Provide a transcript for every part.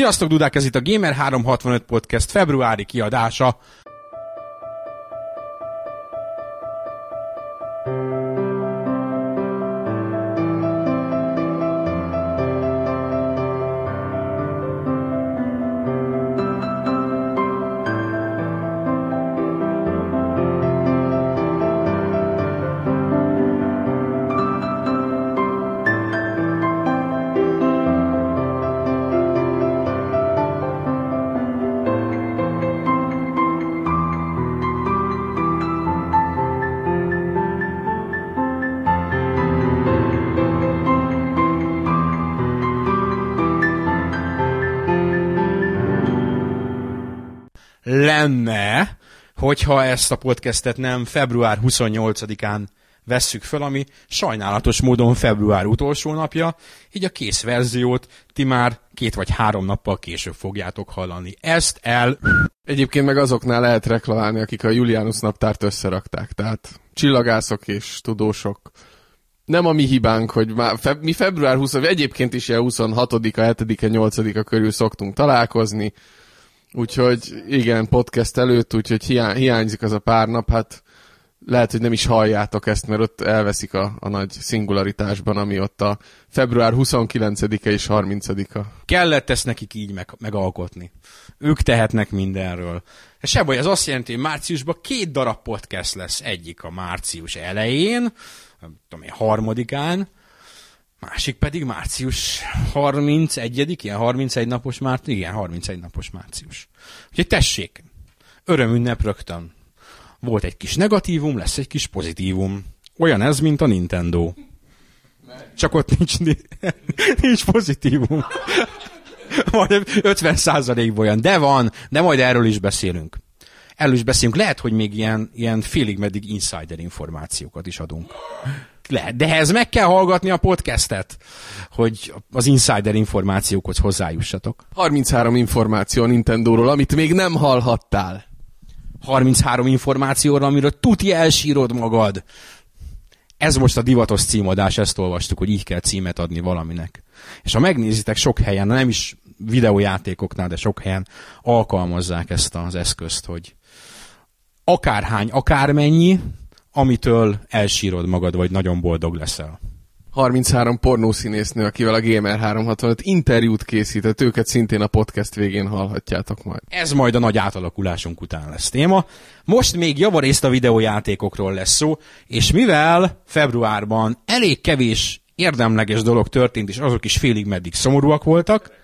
Sziasztok, dudák! Ez itt a Gamer 365 Podcast februári kiadása. Lenne, hogyha ezt a podcastet nem február 28-án vesszük föl, ami sajnálatos módon február utolsó napja, így a kész verziót ti már 2 vagy 3 nappal később fogjátok hallani. Egyébként meg azoknál lehet reklamálni, akik a Julianus naptárt összerakták, tehát csillagászok és tudósok. Nem a mi hibánk, hogy már mi február 20, egyébként is ilyen 26-a, 7-e, 8-a körül szoktunk találkozni, úgyhogy igen, podcast előtt, úgyhogy hiányzik az a pár nap, hát lehet, hogy nem is halljátok ezt, mert ott elveszik a nagy szingularitásban, ami ott a február 29-e és 30-a. Kellett ezt nekik így megalkotni. Ők tehetnek mindenről. Se baj, ez azt jelenti, hogy márciusban 2 darab podcast lesz. Egyik a március elején, tudom én, 3-án, másik pedig március 31-én, 31 napos március, igen, 31 napos március. Úgyhogy tessék, örömünnep rögtön. Volt egy kis negatívum, lesz egy kis pozitívum. Olyan ez, mint a Nintendo. Csak ott nincs pozitívum. Majd 50%-ban olyan, de van, de majd erről is beszélünk. Lehet, hogy még ilyen félig meddig insider információkat is adunk. Lehet, de ehhez meg kell hallgatni a podcastet, hogy az insider információkhoz hozzájussatok. 33 információ a Nintendóról, amit még nem hallhattál. 33 információról, amiről tuti elsírod magad. Ez most a divatos címadás, ezt olvastuk, hogy így kell címet adni valaminek. És ha megnézitek, sok helyen, nem is videójátékoknál, de sok helyen alkalmazzák ezt az eszközt, hogy akárhány, akármennyi, amitől elsírod magad, vagy nagyon boldog leszel. 33 pornószínésznő, akivel a Gamer 365 interjút készített, őket szintén a podcast végén hallhatjátok majd. Ez majd a nagy átalakulásunk után lesz téma. Most még javarészt a videójátékokról lesz szó, és mivel februárban elég kevés érdemleges dolog történt, és azok is félig meddig szomorúak voltak,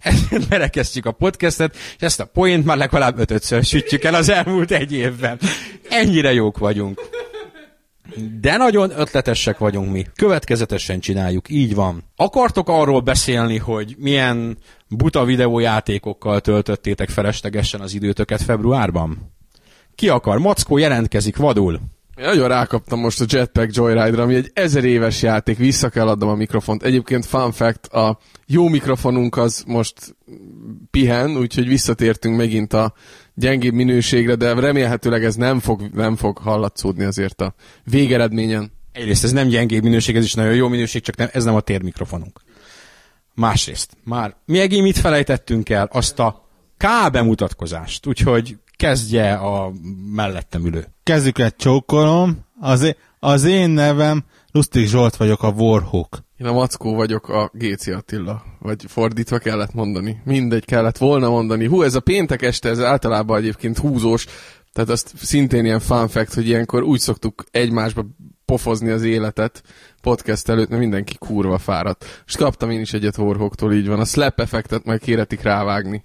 ezért berekeztjük a podcastet, és ezt a poént már legalább 5-ször sütjük el az elmúlt egy évben. Ennyire jók vagyunk. De nagyon ötletesek vagyunk mi. Következetesen csináljuk, így van. Akartok arról beszélni, hogy milyen buta videójátékokkal töltöttétek feleslegesen az időtöket februárban? Ki akar? Mackó jelentkezik vadul. Én nagyon rákaptam most a Jetpack Joyride-ra, ami egy 1000 éves játék, vissza kell adnom a mikrofont. Egyébként fun fact, a jó mikrofonunk az most pihen, úgyhogy visszatértünk megint a gyengébb minőségre, de remélhetőleg ez nem fog hallatszódni azért a végeredményen. Egyrészt ez nem gyengébb minőség, ez is nagyon jó minőség, csak ez nem a térmikrofonunk. Másrészt, már megint mit felejtettünk el? Azt a K-bemutatkozást, úgyhogy kezdje a mellettem ülő. Kezdjük, csókolom. Az én nevem Lustig Zsolt vagyok, a Warhawk. Én a Mackó vagyok, a Géci Attila. Vagy fordítva kellett mondani. Mindegy, kellett volna mondani. Hú, ez a péntek este, ez általában egyébként húzós. Tehát azt szintén ilyen fun fact, hogy ilyenkor úgy szoktuk egymásba pofozni az életet podcast előtt, mert mindenki kurva fáradt. És kaptam én is egyet Warhawktól, így van. A slap effektet majd kéretik rávágni.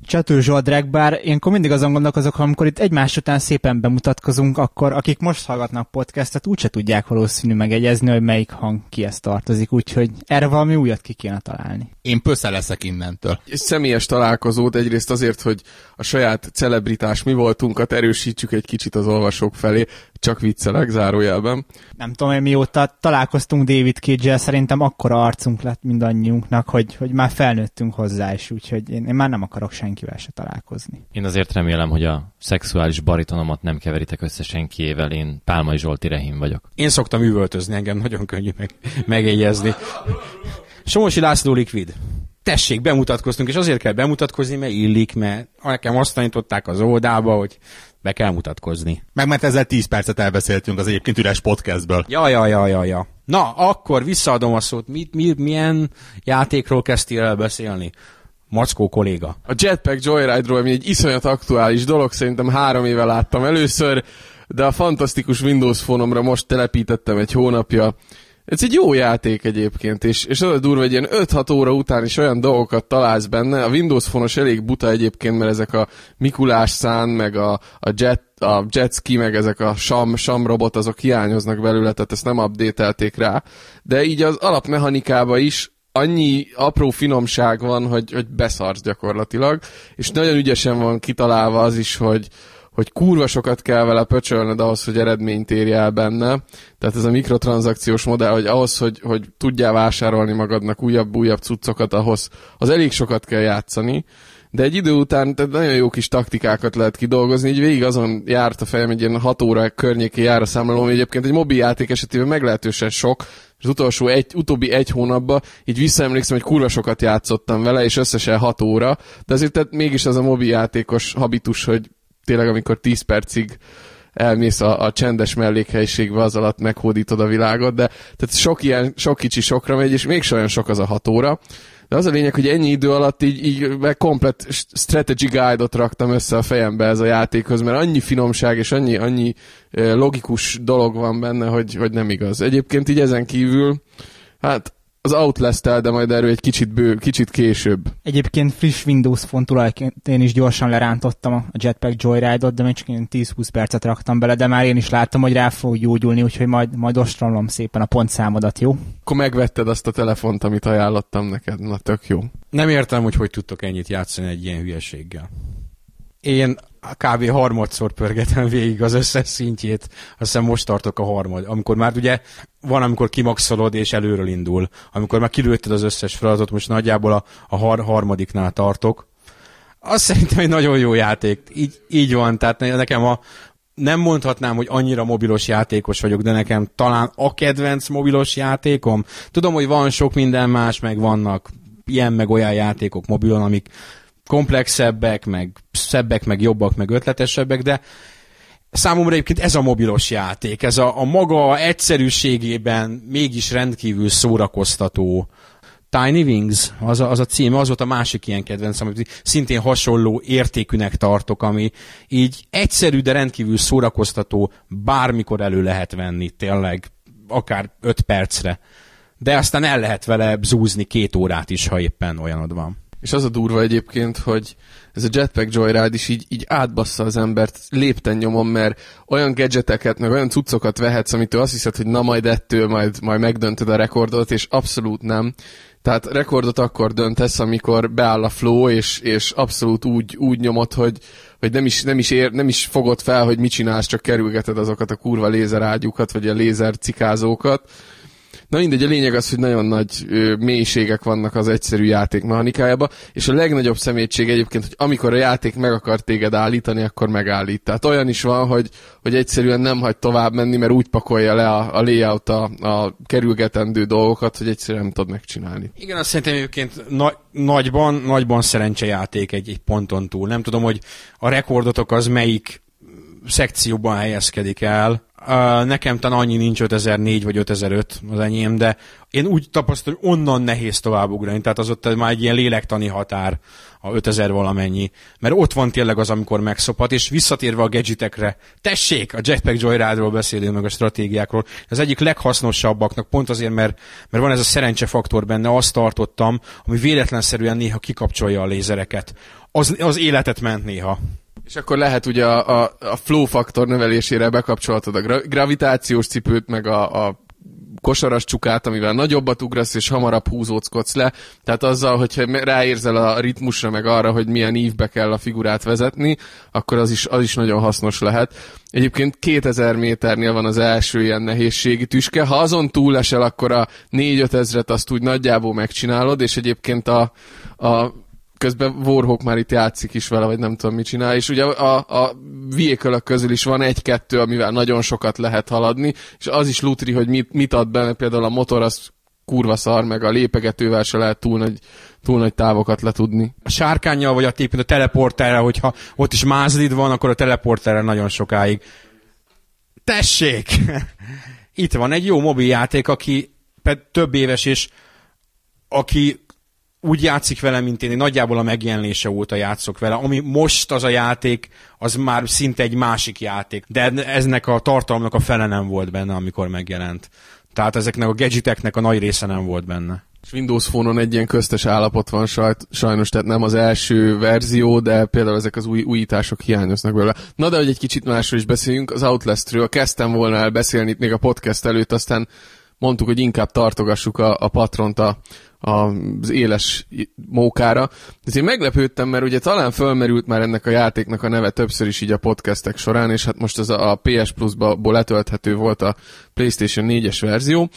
Csatő Zsolt Drag, bár ilyenkor mindig azon gondolkozok, amikor itt egymás után szépen bemutatkozunk, akkor akik most hallgatnak podcastet, úgyse tudják valószínű megegyezni, hogy melyik hang kihez tartozik, úgyhogy erre valami újat ki kéne találni. Én pössze leszek innentől. Egy személyes találkozót egyrészt azért, hogy a saját celebritás mi voltunkat erősítsük egy kicsit az olvasók felé, csak viccelek, zárójelben. Nem tudom, hogy mióta találkoztunk David Cage-el, szerintem akkora arcunk lett mindannyiunknak, hogy már felnőttünk hozzá is, úgyhogy én már nem akarok senkivel se találkozni. Én azért remélem, hogy a szexuális baritonomat nem keveritek össze senkiével, én Pálmai Zsolti Rehim vagyok. Én szoktam üvöltözni, engem nagyon könnyű megegyezni. Somosi László Likvid. tessék, bemutatkoztunk, és azért kell bemutatkozni, mert illik, mert nekem azt tanították az oldába, hogy be kell mutatkozni. Meg mert ezzel 10 percet elbeszéltünk az egyébként üres podcastből. Ja. Na, akkor visszaadom a szót. Milyen játékról kezdtél el beszélni? Mackó kolléga. A Jetpack Joyride-ról, ami egy iszonyat aktuális dolog, szerintem 3 éve láttam először, de a fantasztikus Windows Phone-omra most telepítettem egy hónapja. Ez egy jó játék egyébként, és az a durva, egy ilyen 5-6 óra után is olyan dolgokat találsz benne. A Windows Phone-os elég buta egyébként, mert ezek a Mikulás szán, meg a jetski, meg ezek a SAM robot, azok hiányoznak belőle, tehát ezt nem updatelték rá. De így az alapmechanikába is annyi apró finomság van, hogy beszarsz gyakorlatilag, és nagyon ügyesen van kitalálva az is, hogy kurva sokat kell vele pöcsölned ahhoz, hogy eredményt érjál benne. Tehát ez a mikrotranszakciós modell, hogy ahhoz, hogy tudjál vásárolni magadnak újabb cuccokat, ahhoz az elég sokat kell játszani. De egy idő után tehát nagyon jó kis taktikákat lehet kidolgozni, így végig azon járt a fejem, egy ilyen 6 óra környékén jár a számlálom, egyébként egy mobiljáték esetében meglehetősen sok, és az utóbbi 1 hónapban így visszaemlékszem, hogy kurva sokat játszottam vele, és összesen 6 óra, de azért tehát mégis az a mobiljátékos habitus, hogy tényleg amikor 10 percig elmész a csendes mellékhelyiségbe, az alatt meghódítod a világot, de tehát sok ilyen, sok kicsi sokra megy, és mégse olyan sok az a 6 óra. De az a lényeg, hogy ennyi idő alatt így komplet strategy guide-ot raktam össze a fejembe ez a játékhoz, mert annyi finomság és annyi logikus dolog van benne, hogy nem igaz. Egyébként így ezen kívül, hát az Outlast-tel, de majd erről egy kicsit később. Egyébként friss Windows Phone tulajként én is gyorsan lerántottam a Jetpack Joyride-ot, de még csak 10-20 percet raktam bele, de már én is láttam, hogy rá fog gyógyulni, úgyhogy majd ostromlom szépen a pontszámodat, jó? Akkor megvetted azt a telefont, amit ajánlottam neked, na tök jó. Nem értem, hogy tudtok ennyit játszani egy ilyen hülyeséggel. Én kb. Harmadszor pörgetem végig az összes szintjét, azt hiszem most tartok a harmad. Amikor már ugye van, amikor kimaxolod és előről indul. Amikor már kilőtted az összes feladatot, most nagyjából a harmadiknál tartok. Azt szerintem egy nagyon jó játék. Így van, tehát nekem nem mondhatnám, hogy annyira mobilos játékos vagyok, de nekem talán a kedvenc mobilos játékom. Tudom, hogy van sok minden más, meg vannak ilyen meg olyan játékok mobilon, amik komplexebbek, meg szebbek, meg jobbak, meg ötletesebbek, de számomra egyébként ez a mobilos játék, ez a maga egyszerűségében mégis rendkívül szórakoztató. Tiny Wings, az a címe, az volt a másik ilyen kedvenc, amit szintén hasonló értékűnek tartok, ami így egyszerű, de rendkívül szórakoztató, bármikor elő lehet venni, tényleg, akár 5 percre. De aztán el lehet vele zúzni 2 órát is, ha éppen olyanod van. És az a durva egyébként, hogy ez a Jetpack Joyride is így átbassza az embert lépten nyomon, mert olyan gadgeteket, meg olyan cuccokat vehetsz, amitől azt hiszed, hogy na majd ettől majd megdöntöd a rekordot, és abszolút nem. Tehát rekordot akkor döntesz, amikor beáll a flow, és abszolút úgy nyomod, hogy nem is fogod fel, hogy mit csinálsz, csak kerülgeted azokat a kurva lézerágyukat, vagy a lézercikázókat. Na mindegy, a lényeg az, hogy nagyon nagy mélységek vannak az egyszerű játék mechanikájában, és a legnagyobb szemétség egyébként, hogy amikor a játék meg akar téged állítani, akkor megállít. Tehát olyan is van, hogy egyszerűen nem hagy tovább menni, mert úgy pakolja le a layout a kerülgetendő dolgokat, hogy egyszerűen nem tud megcsinálni. Igen, azt szerintem egyébként nagyban szerencsejáték egy ponton túl. Nem tudom, hogy a rekordotok az melyik szekcióban helyezkedik el. Nekem talán annyi nincs, 5004 vagy 5005 az enyém, de én úgy tapasztalom, hogy onnan nehéz továbbugrani, tehát az ott már egy ilyen lélektani határ, a 5000 valamennyi, mert ott van tényleg az, amikor megszophat, és visszatérve a gadgetekre, tessék, a Jetpack Joyride-ról beszélünk, meg a stratégiákról, az egyik leghasznosabbaknak, pont azért, mert van ez a szerencsefaktor benne, azt tartottam, ami véletlenszerűen néha kikapcsolja a lézereket. Az életet ment néha. És akkor lehet ugye a flow faktor növelésére bekapcsolhatod a gravitációs cipőt, meg a kosaras csukát, amivel nagyobbat ugrasz, és hamarabb húzódsz le. Tehát azzal, hogyha ráérzel a ritmusra, meg arra, hogy milyen ívbe kell a figurát vezetni, akkor az is nagyon hasznos lehet. Egyébként 2000 méternél van az első ilyen nehézségi tüske. Ha azon túlesel, akkor a 4-5000-et azt úgy nagyjából megcsinálod, és egyébként közben Warhawk már itt játszik is vele, vagy nem tudom, mit csinál, és ugye a vékölök közül is van 1-2, amivel nagyon sokat lehet haladni, és az is lutri, hogy mit ad benne, például a motor, az kurva szar, meg a lépegetővel se lehet túl nagy túl nagy távokat letudni. A sárkánnyal vagy a teleporterrel, hogyha ott is mázlid van, akkor a teleporterrel nagyon sokáig. Tessék! Itt van egy jó mobiljáték, aki több éves, és aki úgy játszik vele, mint én nagyjából a megjelenése óta játszok vele. Ami most az a játék, az már szinte egy másik játék. De eznek a tartalomnak a fele nem volt benne, amikor megjelent. Tehát ezeknek a gadgeteknek a nagy része nem volt benne. És Windows Phone-on egy ilyen köztes állapot van sajnos, tehát nem az első verzió, de például ezek az újítások hiányoznak belőle. Na de, hogy egy kicsit másról is beszéljünk, az Outlastről kezdtem volna el beszélni itt még a podcast előtt, aztán mondtuk, hogy inkább tartogassuk a patront az éles mókára. Én meglepődtem, mert ugye talán fölmerült már ennek a játéknak a neve többször is így a podcastek során, és hát most ez a PS Plus-ból letölthető volt a PlayStation 4-es verzió,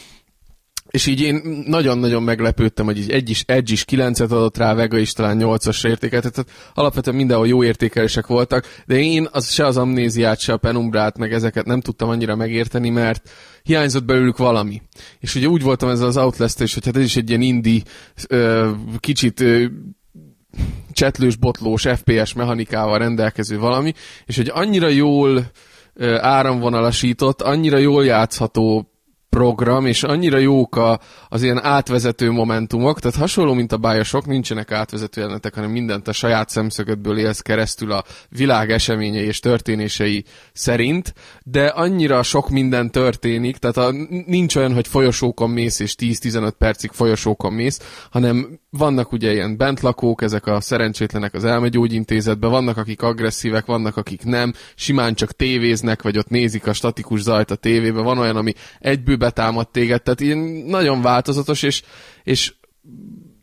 és így én nagyon-nagyon meglepődtem, hogy így Edge is 9-et adott rá, Vega is talán 8-asra értékelt, tehát alapvetően mindenhol jó értékelések voltak, de én se az Amnésiát, se a Penumbrát, meg ezeket nem tudtam annyira megérteni, mert hiányzott belőlük valami. És ugye úgy voltam ezzel az Outlast-tel is, hogy hát ez is egy ilyen indie, kicsit csetlős, botlós, FPS mechanikával rendelkező valami, és hogy annyira jól áramvonalasított, annyira jól játszható program, és annyira jók az ilyen átvezető momentumok, tehát hasonló, mint a BioShock, nincsenek átvezető jelenetek, hanem mindent a saját szemszögödből élsz keresztül a világ eseményei és történései szerint, de annyira sok minden történik, tehát nincs olyan, hogy folyosókon mész, és 10-15 percig folyosókon mész, hanem vannak ugye ilyen bentlakók, ezek a szerencsétlenek az elmegyógyintézetben, vannak akik agresszívek, vannak akik nem, simán csak tévéznek, vagy ott nézik a statikus zajt a tévében, van olyan, ami egyből betámadt téged, tehát ilyen nagyon változatos, és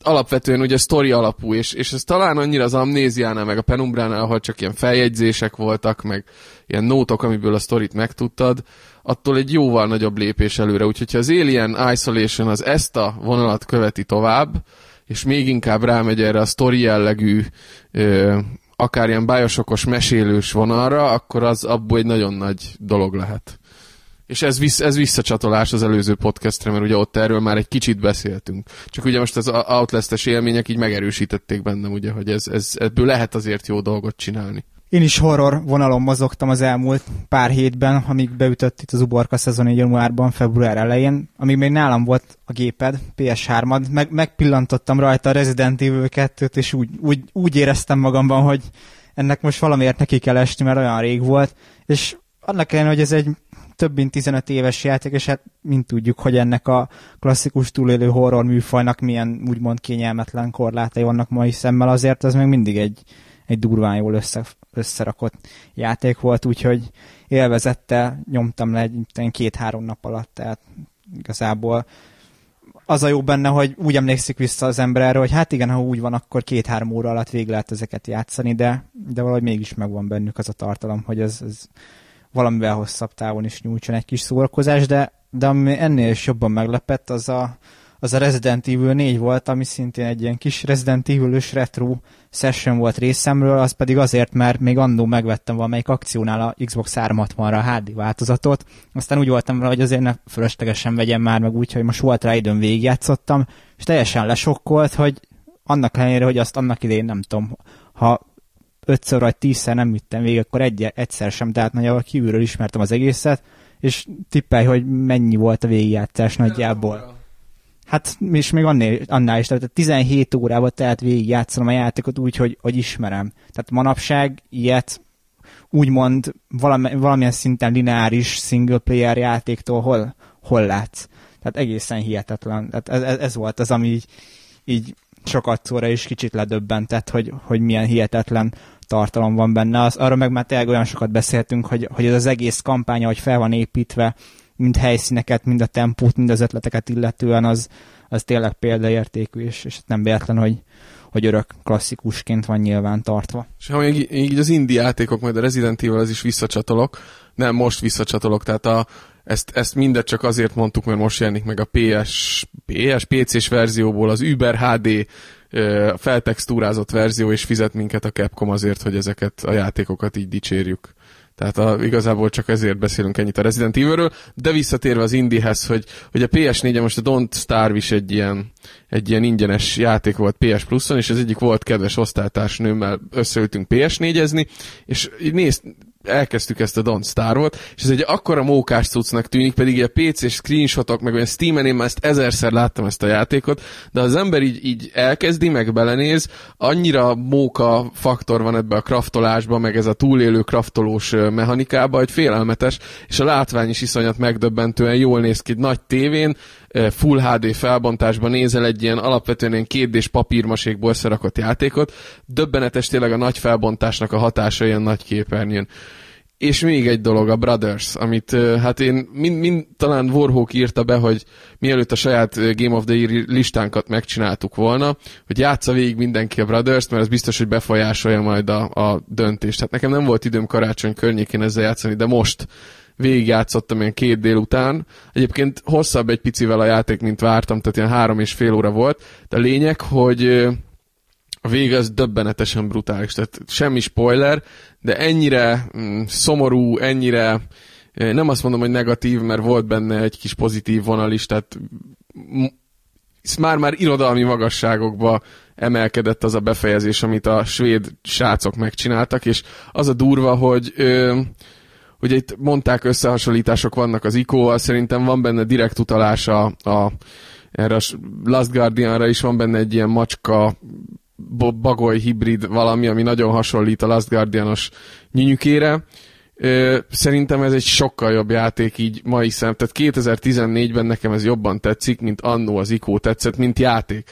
alapvetően ugye sztori alapú, és ez talán annyira az Amnésiánál, meg a Penumbránál, ahol csak ilyen feljegyzések voltak, meg ilyen nótok, amiből a sztorit megtudtad, attól egy jóval nagyobb lépés előre, úgyhogy ha az Alien Isolation az ezt a vonalat követi tovább, és még inkább rámegy erre a sztori jellegű, akár ilyen bájosokos, mesélős vonalra, akkor az abból egy nagyon nagy dolog lehet. És ez visszacsatolás az előző podcastre, mert ugye ott erről már egy kicsit beszéltünk. Csak ugye most az Outlast-es élmények így megerősítették bennem, ugye, hogy ebből lehet azért jó dolgot csinálni. Én is horror vonalon mozogtam az elmúlt pár hétben, amíg beütött itt az uborka szezon januárban, február elején, amíg még nálam volt a géped, PS3-ad, megpillantottam rajta a Resident Evil 2-t, és úgy éreztem magamban, hogy ennek most valamiért neki kell esni, mert olyan rég volt, és annak ellenére, hogy ez egy több mint 15 éves játék, és hát mind tudjuk, hogy ennek a klasszikus túlélő horror műfajnak milyen úgymond kényelmetlen korlátai vannak mai szemmel, azért az még mindig egy durván jól összerakott játék volt, úgyhogy élvezettel nyomtam le egy 2-3 nap alatt, tehát igazából az a jó benne, hogy úgy emlékszik vissza az ember erről, hogy hát igen, ha úgy van, akkor 2-3 óra alatt végig lehet ezeket játszani, de valahogy mégis megvan bennük az a tartalom, hogy ez valamivel hosszabb távon is nyújtson egy kis szórakozás, de ami ennél is jobban meglepett, az a Resident Evil 4 volt, ami szintén egy ilyen kis Resident Evil-ös retro session volt részemről, az pedig azért, mert még annó megvettem valamelyik akciónál a Xbox 360-ra a HD változatot, aztán úgy voltam rá, hogy azért ne fölöslegesen vegyem már meg úgy, hogy most volt rá időm, végigjátszottam, és teljesen lesokkolt, hogy annak ellenére, hogy azt annak idején nem tudom, ha 5-ször vagy 10-szer nem vittem végig, akkor egyszer sem, tehát nagyjából kívülről ismertem az egészet, és tippelj, hogy mennyi volt a végigjátszás nagyjából. Hát, és még annál is, tehát 17 órában tehát végigjátszanom a játékot úgy, hogy ismerem. Tehát manapság ilyet úgymond valamilyen szinten lineáris single player játéktól hol látsz. Tehát egészen hihetetlen. Tehát ez volt az, ami így sokat szóra is kicsit ledöbbentett, hogy milyen hihetetlen tartalom van benne. Arra meg már tényleg olyan sokat beszéltünk, hogy ez az egész kampánya, hogy fel van építve, mind helyszíneket, mind a tempót, mind az ötleteket illetően, az tényleg példaértékű, és nem véletlen, hogy örök klasszikusként van nyilván tartva. És ha még így az indie játékok, majd a Resident Evil az is visszacsatolok, nem most visszacsatolok, tehát ezt mindet csak azért mondtuk, mert most jelenik meg a PC-s verzióból az Uber HD feltextúrázott verzió, és fizet minket a Capcom azért, hogy ezeket a játékokat így dicsérjük. Tehát igazából csak ezért beszélünk ennyit a Resident Evilről, de visszatérve az Indiehez, hogy a PS4-en most a Don't Starve is egy ilyen ingyenes játék volt PS Plus-on, és az egyik volt kedves osztálytársnőmmel összeültünk PS4-ezni, és így elkezdtük ezt a Don't Starve-ot, és ez egy akkora mókás cuccnak tűnik, pedig a PC-s screenshotok, meg olyan Steam-en én már ezt 1000-szer láttam ezt a játékot, de az ember így elkezdi, meg belenéz, annyira móka faktor van ebbe a kraftolásba, meg ez a túlélő kraftolós mechanikába, hogy félelmetes, és a látvány is iszonyat megdöbbentően jól néz ki, nagy tévén, full HD felbontásban nézel egy ilyen alapvetően ilyen 2D-s papírmasékból összerakott játékot, döbbenetes tényleg a nagy felbontásnak a hatása ilyen nagy képernyőn. És még egy dolog, a Brothers, amit hát én talán Warhawk írta be, hogy mielőtt a saját Game of the Year listánkat megcsináltuk volna, hogy játsza végig mindenki a Brothers-t, mert ez biztos, hogy befolyásolja majd a döntést. Hát nekem nem volt időm karácsony környékén ezzel játszani, de most végigjátszottam ilyen 2 délután. Egyébként hosszabb egy picivel a játék, mint vártam, tehát ilyen 3,5 óra volt, de a lényeg, hogy a vége az döbbenetesen brutális, tehát semmi spoiler, de ennyire szomorú, ennyire, nem azt mondom, hogy negatív, mert volt benne egy kis pozitív vonal is, tehát már irodalmi magasságokba emelkedett az a befejezés, amit a svéd srácok megcsináltak, és az a durva, hogy ugye itt mondták, összehasonlítások vannak az ICO-val, szerintem van benne direkt utalás erre a Last Guardianra is, van benne egy ilyen macska bagoly hibrid valami, ami nagyon hasonlít a Last Guardianos nyünyükére. Szerintem ez egy sokkal jobb játék így mai szem. Tehát 2014-ben nekem ez jobban tetszik, mint annó az ICO tetszett, mint játék.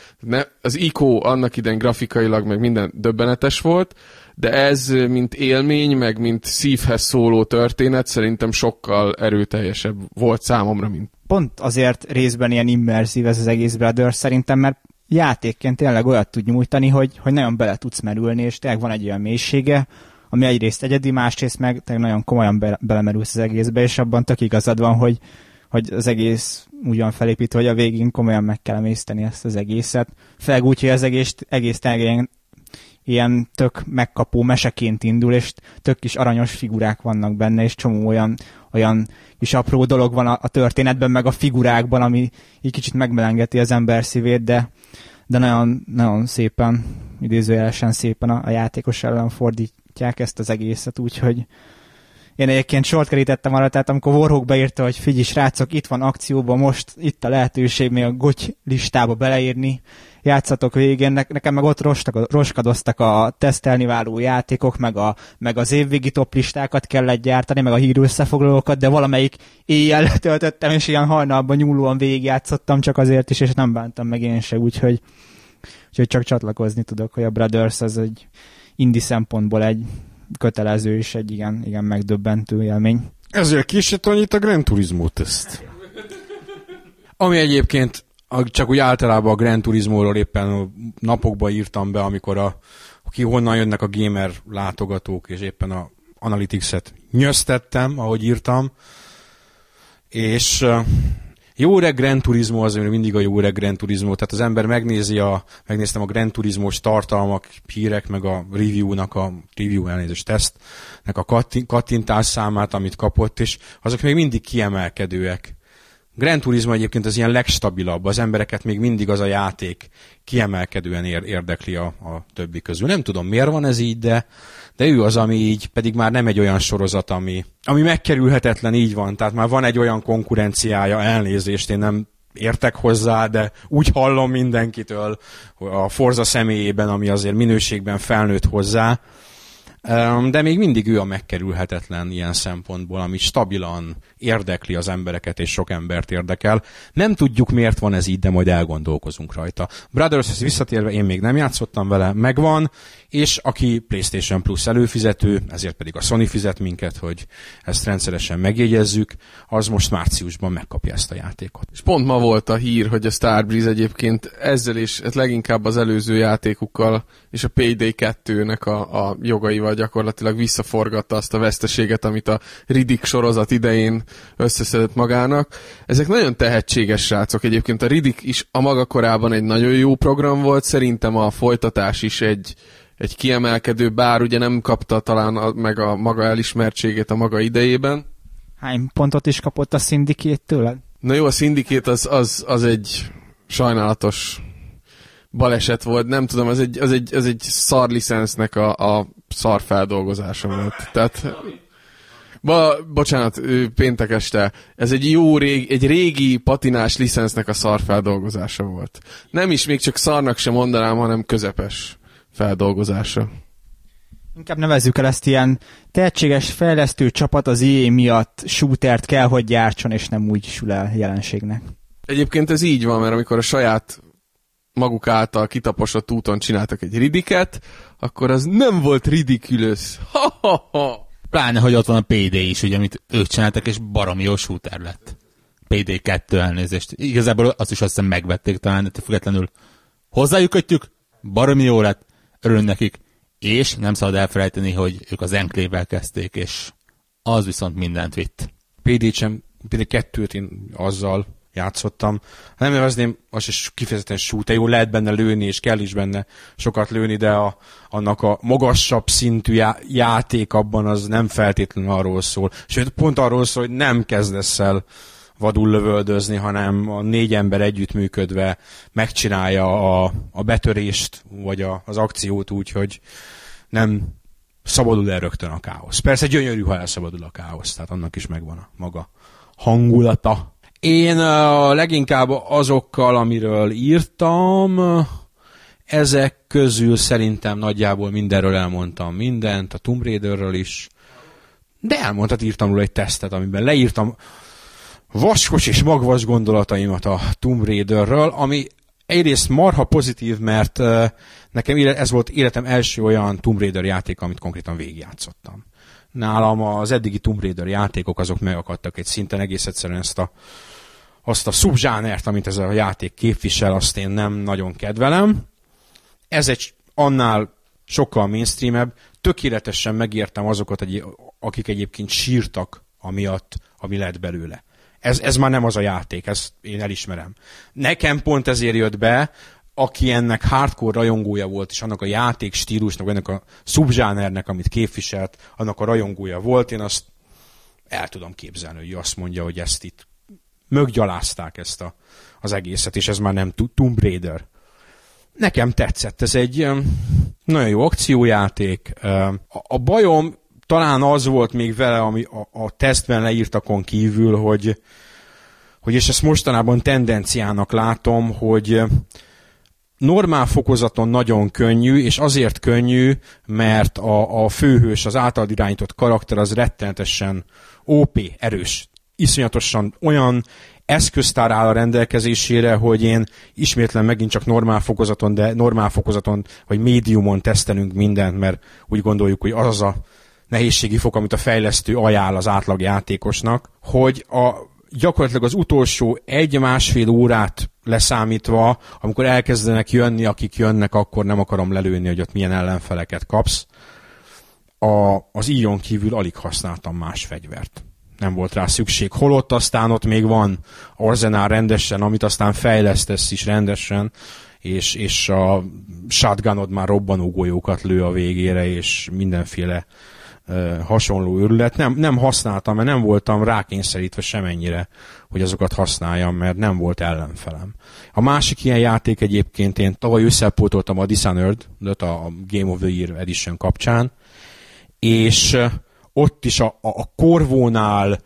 Az ICO annak idején grafikailag meg minden döbbenetes volt, de ez, mint élmény, meg mint szívhez szóló történet, szerintem sokkal erőteljesebb volt számomra, mint... Pont azért részben ilyen immerzív ez az egész Brothers szerintem, mert játékként tényleg olyat tud nyújtani, hogy nagyon bele tudsz merülni, és tényleg van egy olyan mélysége, ami egyrészt egyedi, másrészt meg tényleg nagyon komolyan belemerülsz az egészbe, és abban tök igazad van, hogy az egész ugyan felépítve, hogy a végén komolyan meg kell emészteni ezt az egészet. Főleg úgy, hogy az egész tényleg ilyen tök megkapó meseként indul, és tök kis aranyos figurák vannak benne, és csomó olyan kis apró dolog van a történetben, meg a figurákban, ami így kicsit megmelengeti az ember szívét, de nagyon, nagyon szépen, idézőjelesen szépen a játékos ellen fordítják ezt az egészet, úgyhogy én egyébként sort kerítettem arra, tehát amikor Warhawk beírta, hogy figyelj srácok, itt van akcióban most, itt a lehetőség még a goty listába beleírni, játszatok végén, nekem meg ott roskadoztak a tesztelni váló játékok, meg az évvégi toplistákat kellett gyártani, meg a hírösszefoglalókat, de valamelyik éjjel töltöttem, és ilyen hajnalban nyúlóan végigjátszottam csak azért is, és nem bántam meg én se, úgyhogy csak csatlakozni tudok, hogy a Brothers az egy indie szempontból egy kötelező és egy igen megdöbbentő élmény. Ezért késett annyit a Grand Turismo teszt. Ami egyébként csak úgy általában a Grand Turismo-ról éppen napokban írtam be, amikor honnan jönnek a gamer látogatók, és éppen a Analytics-et nyöztettem, ahogy írtam. És jó öreg Grand Turismo, az mindig a jó öreg Grand Turismo. Tehát az ember megnéztem a Grand Turismo-s tartalmak, hírek, meg a review-nak, a review elnézős tesztnek a kattintás számát, amit kapott, és azok még mindig kiemelkedőek. Grand Turismo egyébként az ilyen legstabilabb, az embereket még mindig az a játék kiemelkedően érdekli a többi közül. Nem tudom, miért van ez így, de ő az, ami így, pedig már nem egy olyan sorozat, ami megkerülhetetlen, így van. Tehát már van egy olyan konkurenciája, elnézést, én nem értek hozzá, de úgy hallom mindenkitől a Forza személyében, ami azért minőségben felnőtt hozzá, de még mindig ő a megkerülhetetlen ilyen szempontból, ami stabilan érdekli az embereket, és sok embert érdekel. Nem tudjuk, miért van ez így, de majd elgondolkozunk rajta. Brothers-hez visszatérve, én még nem játszottam vele, megvan, és aki PlayStation Plus előfizető, ezért pedig a Sony fizet minket, hogy ezt rendszeresen megjegyezzük, az most márciusban megkapja ezt a játékot. És pont ma volt a hír, hogy a Starbreeze egyébként ezzel is, leginkább az előző játékukkal, és a Payday 2-nek a jogaival gyakorlatilag visszaforgatta azt a veszteséget, amit a Riddick sorozat idején összeszedett magának. Ezek nagyon tehetséges srácok. Egyébként a Riddick is a maga korában egy nagyon jó program volt, szerintem a folytatás is egy egy kiemelkedő, bár ugye nem kapta talán meg a maga elismertségét a maga idejében. Hány pontot is kapott a Syndicate-től? Na jó, a Syndicate az egy sajnálatos baleset volt, nem tudom, az egy szar licensznek a szar feldolgozása volt. Tehát... Bocsánat, péntek este. Ez egy régi patinás licensznek a szar feldolgozása volt. Nem is még csak szarnak sem mondanám, hanem közepes feldolgozása. Inkább nevezzük el ezt ilyen tehetséges fejlesztő csapat az EA miatt shootert kell, hogy gyártson, és nem úgy sül el jelenségnek. Egyébként ez így van, mert amikor a saját maguk által kitaposott úton csináltak egy Riddicket, akkor az nem volt ridiculous. Ha-ha-ha! Pláne, hogy ott van a Payday is, ugye, amit ők csináltak, és baromi jó shooter lett. Payday 2 elnézést. Igazából azt is azt hiszem megvették talán, de függetlenül hozzájuk kötjük, baromi jó lett, örülünk nekik, és nem szabad elfelejteni, hogy ők az Enklével kezdték, és az viszont mindent vitt. Payday 2-t én azzal játszottam. Ha nem nevezném, az is kifejezetten shooter, jó, lehet benne lőni, és kell is benne sokat lőni, de annak a magasabb szintű játék abban az nem feltétlenül arról szól. Sőt, pont arról szól, hogy nem kezdesz el vadul lövöldözni, hanem a négy ember együttműködve megcsinálja a betörést, vagy az akciót úgy, hogy nem szabadul el rögtön a káosz. Persze gyönyörű, ha elszabadul a káosz, tehát annak is megvan a maga hangulata. Én leginkább azokkal, amiről írtam, ezek közül szerintem nagyjából mindenről elmondtam mindent, a Tomb Raiderről is, de írtam róla egy tesztet, amiben leírtam vaskos és magvas gondolataimat a Tomb Raiderről, ami egyrészt marha pozitív, mert nekem ez volt életem első olyan Tomb Raider játék, amit konkrétan végigjátszottam. Nálam az eddigi Tomb Raider játékok azok megakadtak egy szinten, egész egyszerűen azt a szubzsánert, amit ez a játék képvisel, azt én nem nagyon kedvelem. Ez egy annál sokkal mainstreamebb, tökéletesen megértem azokat, akik egyébként sírtak amiatt, ami lett belőle. Ez már nem az a játék, ezt én elismerem. Nekem pont ezért jött be, aki ennek hardcore rajongója volt, és annak a játék stílusnak, ennek a szubzsánernek, amit képviselt, annak a rajongója volt, én azt el tudom képzelni, hogy azt mondja, hogy ezt itt möggyalázták ezt az egészet, és ez már nem Tomb Raider. Nekem tetszett, ez egy nagyon jó akciójáték. A bajom talán az volt még vele, ami a tesztben leírtakon kívül, hogy és ezt mostanában tendenciának látom, hogy normál fokozaton nagyon könnyű, és azért könnyű, mert a főhős, az általad irányított karakter az rettenetesen OP, erős. Iszonyatosan olyan eszköztár áll a rendelkezésére, hogy én ismétlen megint csak normál fokozaton vagy médiumon tesztelünk mindent, mert úgy gondoljuk, hogy az a nehézségi fok, amit a fejlesztő ajánl az átlag játékosnak, hogy gyakorlatilag az utolsó 1-1,5 órát leszámítva, amikor elkezdenek jönni, akik jönnek, akkor nem akarom lelőni, hogy ott milyen ellenfeleket kapsz. Az íjon kívül alig használtam más fegyvert. Nem volt rá szükség. Holott aztán ott még van arzenál rendesen, amit aztán fejlesztesz is rendesen, és a shotgunod már robbanó golyókat lő a végére, és mindenféle hasonló őrület. Nem használtam, mert nem voltam rákényszerítve semennyire, hogy azokat használjam, mert nem volt ellenfelem. A másik ilyen játék egyébként, én tavaly összepótoltam a Dishonored-öt a Game of the Year Edition kapcsán, és ott is a korvónál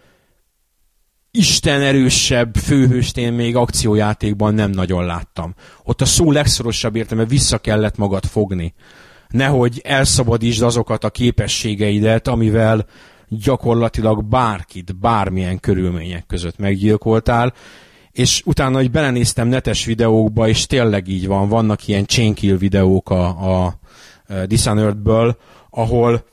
isten erősebb főhőst én még akciójátékban nem nagyon láttam. Ott a szó legszorosabb értelme, vissza kellett magad fogni. Nehogy elszabadítsd azokat a képességeidet, amivel gyakorlatilag bárkit, bármilyen körülmények között meggyilkoltál, és utána, hogy belenéztem netes videókba, és tényleg így van, vannak ilyen chain kill videók a Dishonored-ből, ahol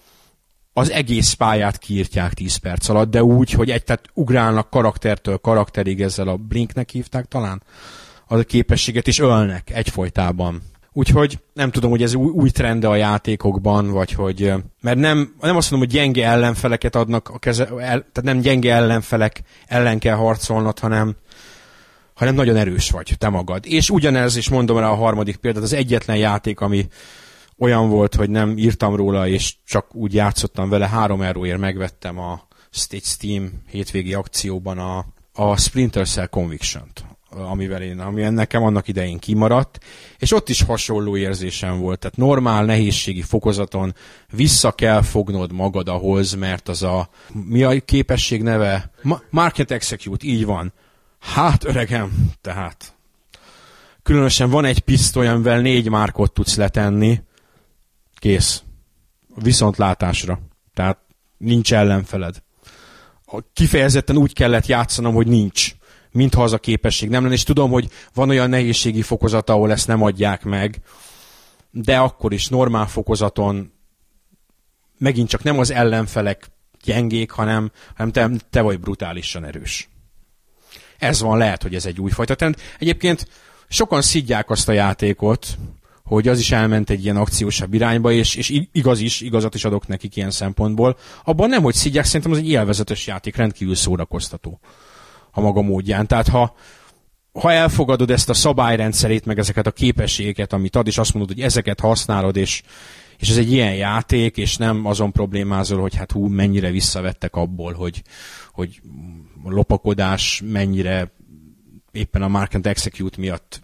az egész pályát kiírtják 10 perc alatt, de úgy, hogy tehát ugrálnak karaktertől karakterig, ezzel a blinknek hívták talán a képességet, és ölnek egyfolytában. Úgyhogy nem tudom, hogy ez új trende a játékokban, vagy hogy... Mert nem azt mondom, hogy gyenge ellenfeleket adnak a tehát nem gyenge ellenfelek ellen kell harcolnod, hanem nagyon erős vagy te magad. És ugyanez, és mondom rá a harmadik példát, az egyetlen játék, ami olyan volt, hogy nem írtam róla, és csak úgy játszottam vele, 3 euróért megvettem a Steam hétvégi akcióban a Splinter Cell Conviction-t, ami nekem annak idején kimaradt, és ott is hasonló érzésem volt, tehát normál nehézségi fokozaton vissza kell fognod magad ahhoz, mert az a, mi a képesség neve? Market Execute, így van. Hát öregem, tehát különösen van egy pisztoly, amivel 4 márkot tudsz letenni, kész. Viszontlátásra. Tehát nincs ellenfeled. Kifejezetten úgy kellett játszanom, hogy nincs. Mintha az a képesség nem lenne, és tudom, hogy van olyan nehézségi fokozata, ahol ezt nem adják meg, de akkor is normál fokozaton megint csak nem az ellenfelek gyengék, hanem te vagy brutálisan erős. Ez van, lehet, hogy ez egy újfajta trend. Egyébként sokan szidják azt a játékot, hogy az is elment egy ilyen akciósabb irányba, és igazat is adok nekik ilyen szempontból. Abban nem, hogy szidják, szerintem az egy élvezetes játék, rendkívül szórakoztató a maga módján. Tehát ha elfogadod ezt a szabályrendszerét, meg ezeket a képességeket, amit ad, és azt mondod, hogy ezeket használod, és ez egy ilyen játék, és nem azon problémázol, hogy hát hú, mennyire visszavettek abból, hogy a lopakodás mennyire éppen a Mark and Execute miatt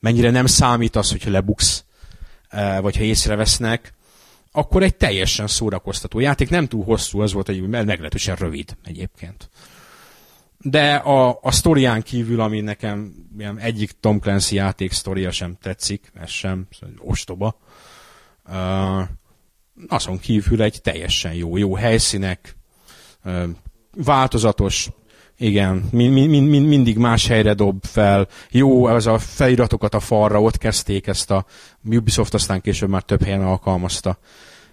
mennyire nem számít az, hogyha lebuksz, vagy ha észrevesznek, akkor egy teljesen szórakoztató játék, nem túl hosszú, az volt egy meglehetősen rövid egyébként. De a sztorián kívül, ami nekem ilyen egyik Tom Clancy játék sztoria sem tetszik, ez sem, ostoba, azon kívül egy teljesen jó helyszínek, változatos, igen, mindig más helyre dob fel, jó, az a feliratokat a falra, ott kezdték ezt a Ubisoft, aztán később már több helyen alkalmazta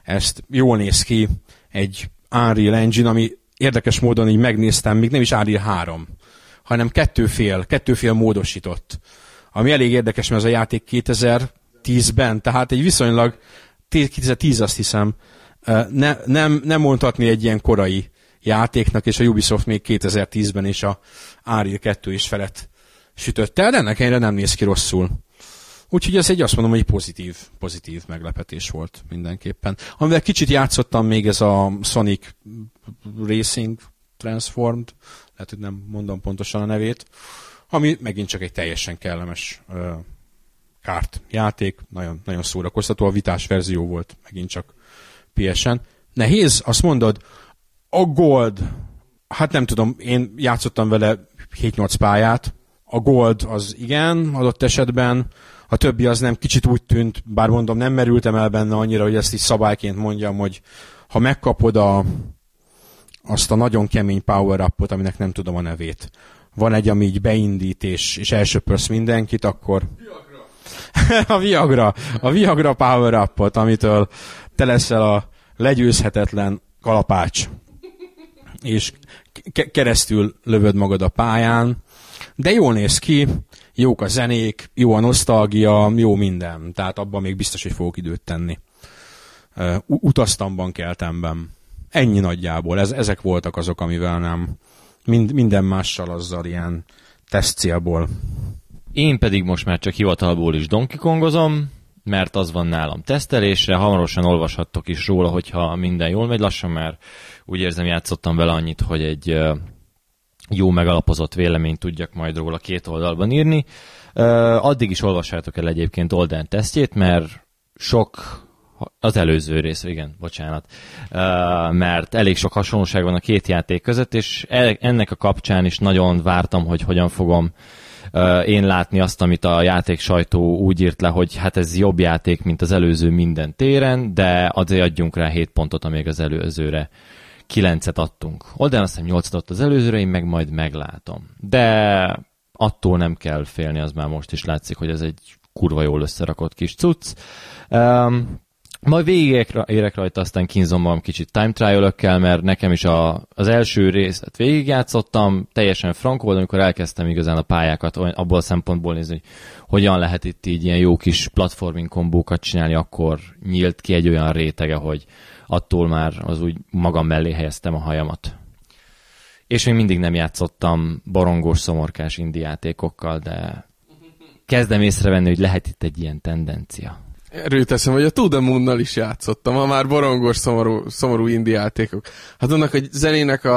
ezt. Jól néz ki egy Unreal Engine, ami érdekes módon így megnéztem, még nem is Unreal 3, hanem 2,5 módosított. Ami elég érdekes, mert ez a játék 2010-ben, tehát egy viszonylag 2010, azt hiszem, nem mondhatni egy ilyen korai játéknak, és a Ubisoft még 2010-ben és a Unreal 2 is felett sütött el, de ennek ennyire nem néz ki rosszul. Úgyhogy ez egy, azt mondom, hogy pozitív meglepetés volt mindenképpen. Amivel kicsit játszottam még, ez a Sonic Racing Transformed, lehet, hogy nem mondom pontosan a nevét, ami megint csak egy teljesen kellemes kártjáték, nagyon, nagyon szórakoztató, a vitás verzió volt megint csak PS-en. Nehéz, azt mondod, a Gold, hát nem tudom, én játszottam vele 7-8 pályát, a Gold az igen, adott esetben, a többi az nem, kicsit úgy tűnt, bár mondom, nem merültem el benne annyira, hogy ezt így szabályként mondjam, hogy ha megkapod azt a nagyon kemény power-upot, aminek nem tudom a nevét, van egy, ami így beindít, és elsöpörsz mindenkit, akkor... A Viagra power-upot, amitől te leszel a legyőzhetetlen kalapács. És keresztül lövöd magad a pályán, de jól néz ki, jók a zenék, jó a nosztalgia, jó minden. Tehát abban még biztos, hogy fogok időt tenni. Utaztamban, keltemben. Ennyi nagyjából. Ezek voltak azok, amivel nem. Minden mással azzal ilyen tesztcélból. Én pedig most már csak hivatalból is Donkey Kongozom, mert az van nálam tesztelésre. Hamarosan olvashattok is róla, hogyha minden jól megy, lassan már úgy érzem, játszottam vele annyit, hogy egy jó megalapozott véleményt tudjak majd róla 2 oldalban írni. Addig is olvassátok el egyébként Olden tesztjét, mert az előző rész, igen, bocsánat, mert elég sok hasonlóság van a 2 játék között, és ennek a kapcsán is nagyon vártam, hogy hogyan fogom én látni azt, amit a játék sajtó úgy írt le, hogy hát ez jobb játék, mint az előző minden téren, de azért adjunk rá 7 pontot, amíg az előzőre 9-et adtunk. Oldán azt hiszem 8-et adott az előzőre, én meg majd meglátom. De attól nem kell félni, az már most is látszik, hogy ez egy kurva jól összerakott kis cucc. Majd végigérek rajta, aztán kínzom magam kicsit time trial-ökkel, mert nekem is az első részt végigjátszottam, teljesen frank volt, amikor elkezdtem igazán a pályákat abból a szempontból nézni, hogy hogyan lehet itt így ilyen jó kis platforming kombókat csinálni, akkor nyílt ki egy olyan rétege, hogy attól már az úgy magam mellé helyeztem a hajamat. És még mindig nem játszottam barongos, szomorkás indie játékokkal, de kezdem észrevenni, hogy lehet itt egy ilyen tendencia. Erről teszem, hogy a To The Moon-nal is játszottam, a már borongos, szomorú indie játékok. Hát annak a zenének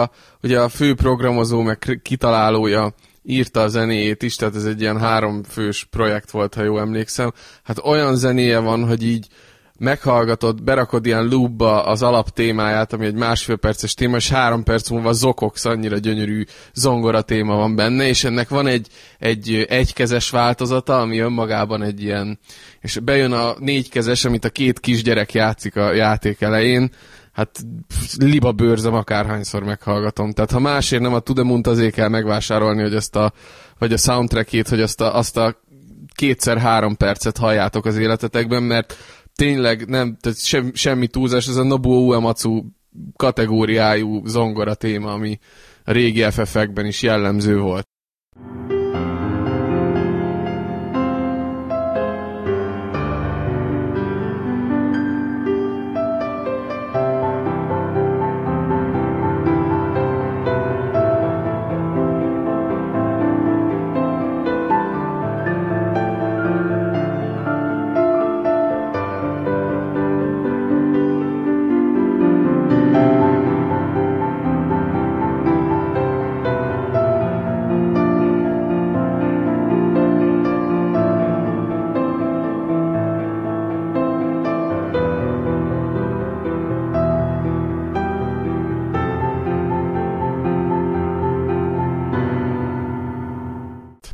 ugye a fő programozó, meg kitalálója írta a zenéjét is, tehát ez egy ilyen 3 fős projekt volt, ha jól emlékszem. Hát olyan zenéje van, hogy így meghallgatod, berakod ilyen loopba az alaptémáját, ami egy 1,5 perces téma, és 3 perc múlva zokogsz, annyira gyönyörű zongora téma van benne, és ennek van egy egykezes változata, ami önmagában egy ilyen, és bejön a 4 kezes, amit a 2 kisgyerek játszik a játék elején, hát liba bőrzöm akárhányszor meghallgatom. Tehát ha másért nem a To The Moon-t azért kell megvásárolni, hogy vagy a soundtrackjét, hogy azt a 2x3 percet halljátok az életetekben, mert tényleg nem, tehát semmi túlzás, ez a Nobuo Uematsu kategóriájú zongora téma, ami a régi FF-ekben is jellemző volt.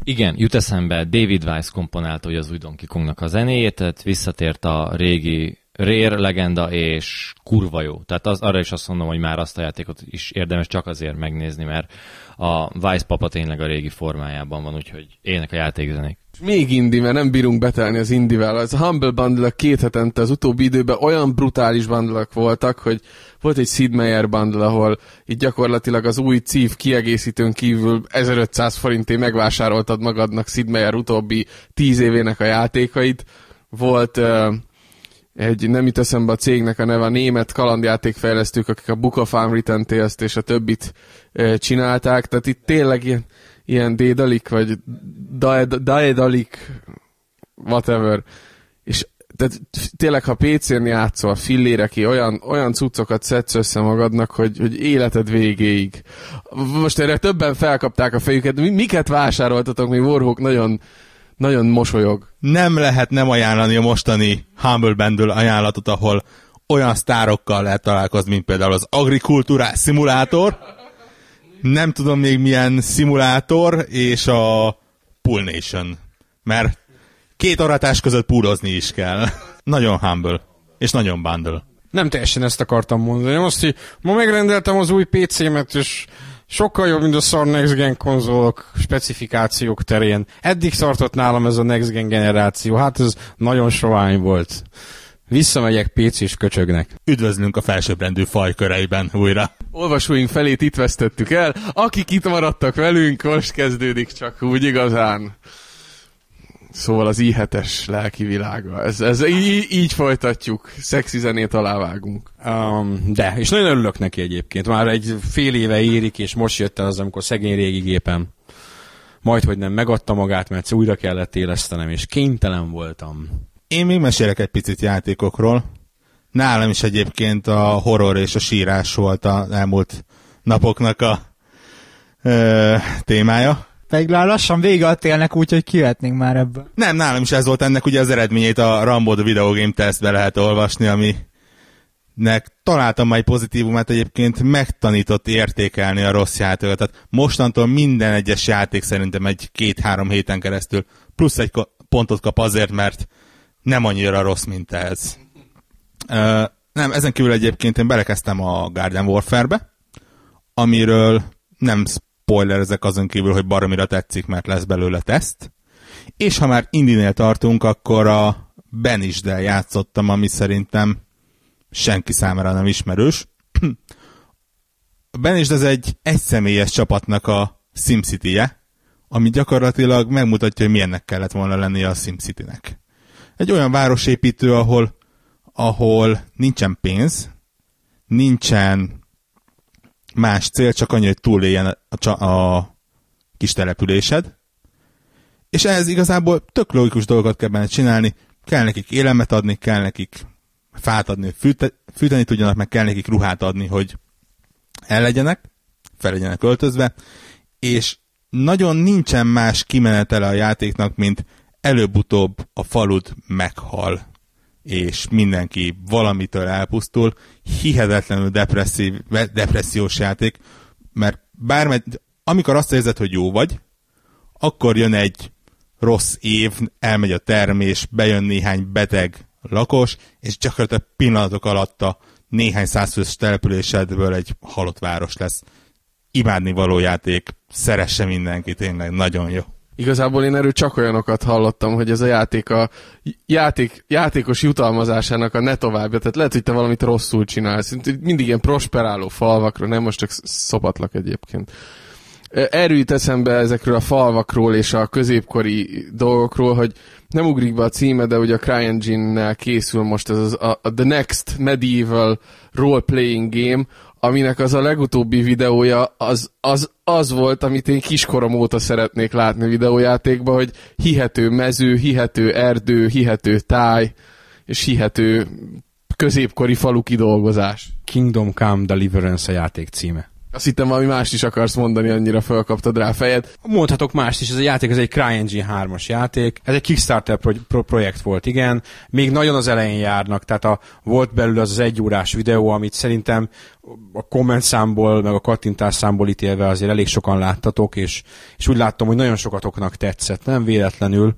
Igen, jut eszembe, David Weiss komponálta ugye az új Donkey Kongnak a zenéjét, tehát visszatért a régi Rare legenda, és kurva jó. Tehát arra is azt mondom, hogy már azt a játékot is érdemes csak azért megnézni, mert a Weiss papa tényleg a régi formájában van, úgyhogy élnek a játékzenék. Még indie, mert nem bírunk betelni az indivel. Ez a Humble Bundle 2 hetente az utóbbi időben olyan brutális bundle-ak voltak, hogy volt egy Sid Meier bundle, ahol így gyakorlatilag az új cív kiegészítőn kívül 1500 forintért megvásároltad magadnak Sid Meier utóbbi 10 évének a játékait. Volt nem jut eszembe a cégnek a neve, a német kalandjátékfejlesztők, akik a Book of Unwritten Tales-t és a többit csinálták, tehát itt tényleg ilyen Daedalic, vagy Daedalic, whatever. És tehát tényleg, ha PC-n játszol, fillére ki, olyan cuccokat szedsz össze magadnak, hogy életed végéig. Most erre többen felkapták a fejüket, miket vásároltatok, még Warhawk nagyon, nagyon mosolyog. Nem lehet nem ajánlani a mostani Humble Bundle ajánlatot, ahol olyan sztárokkal lehet találkozni, mint például az agrikultúrás szimulátor, nem tudom még milyen szimulátor, és a Pool Nation. Mert 2 aratás között púlozni is kell. Nagyon humble, és nagyon bundle. Nem teljesen ezt akartam mondani. Azt, hogy ma megrendeltem az új PC-met, és sokkal jobb, mint a szar Next Gen konzolok specifikációk terén. Eddig tartott nálam ez a Next Gen generáció. Hát ez nagyon sovány volt. Visszamegyek PC-s köcsögnek. Üdvözlünk a felsőbbrendű fajköreiben újra. Olvasóink felét itt vesztettük el. Akik itt maradtak velünk, most kezdődik csak úgy igazán. Szóval az i7-es lelki világa. Ez így folytatjuk. Szexi zenét alávágunk. De, és nagyon örülök neki egyébként. Már egy fél éve érik, és most jött el az, amikor szegény régi gépem majdhogy nem megadta magát, mert újra kellett élesztenem, és kénytelen voltam. Én még mesélek egy picit játékokról. Nálam is egyébként a horror és a sírás volt az elmúlt napoknak a témája. Pedig lassan vége a télnek, úgyhogy kivetnénk már ebből. Nem, nálam is ez volt, ennek ugye az eredményét a Rambo The Video Game Testbe lehet olvasni, aminek találtam majd pozitívumát, egyébként megtanított értékelni a rossz játékokat. Tehát mostantól minden egyes játék szerintem egy 2-3 héten keresztül plusz egy pontot kap azért, mert nem annyira rossz, mint ez. Nem, ezen kívül egyébként én belekezdtem a Garden Warfare-be, amiről nem spoilerezek azon kívül, hogy baromira tetszik, mert lesz belőle teszt. És ha már indinél tartunk, akkor a Banished-del játszottam, ami szerintem senki számára nem ismerős. A Banished ez egy egyszemélyes csapatnak a SimCity-je, ami gyakorlatilag megmutatja, hogy milyennek kellett volna lennie a SimCity-nek. Egy olyan városépítő, ahol nincsen pénz, nincsen más cél, csak annyi, hogy túléljen a kis településed. És ehhez igazából tök logikus dolgokat kell benne csinálni. kell nekik élelmet adni, kell nekik fát adni, fűteni tudjanak, meg kell nekik ruhát adni, hogy fel legyenek öltözve, és nagyon nincsen más kimenetele a játéknak, mint előbb-utóbb a falud meghal, és mindenki valamitől elpusztul. Hihetetlenül depressziós játék, mert amikor azt érzed, hogy jó vagy, akkor jön egy rossz év, elmegy a termés, bejön néhány beteg lakos, és gyakorlatilag pillanatok alatt a néhány százfős településedből egy halott város lesz. Imádnivaló játék, szeresse mindenki, tényleg nagyon jó. Igazából én erről csak olyanokat hallottam, hogy ez a játék a játékos jutalmazásának a ne továbbja, tehát lehet, hogy te valamit rosszul csinálsz. Mindig ilyen prosperáló falvakra, nem most csak szopatlak egyébként. Erről jut eszembe ezekről a falvakról és a középkori dolgokról, hogy nem ugrik be a címe, de ugye a CryEngine-nel készül most ez a The Next Medieval Role-Playing Game, aminek az a legutóbbi videója az volt, amit én kiskorom óta szeretnék látni videójátékban, hogy hihető mező, hihető erdő, hihető táj, és hihető középkori falu kidolgozás. Kingdom Come Deliverance a játék címe. Azt hittem, valami mást is akarsz mondani, annyira felkaptad rá a fejed. Mondhatok mást is, ez a játék, ez egy CryEngine 3-as játék, ez egy Kickstarter projekt volt, igen. Még nagyon az elején járnak, tehát volt belül az egyórás videó, amit szerintem a komment számból, meg a kattintás számból ítélve azért elég sokan láttatok, és úgy láttam, hogy nagyon sokatoknak tetszett, nem véletlenül,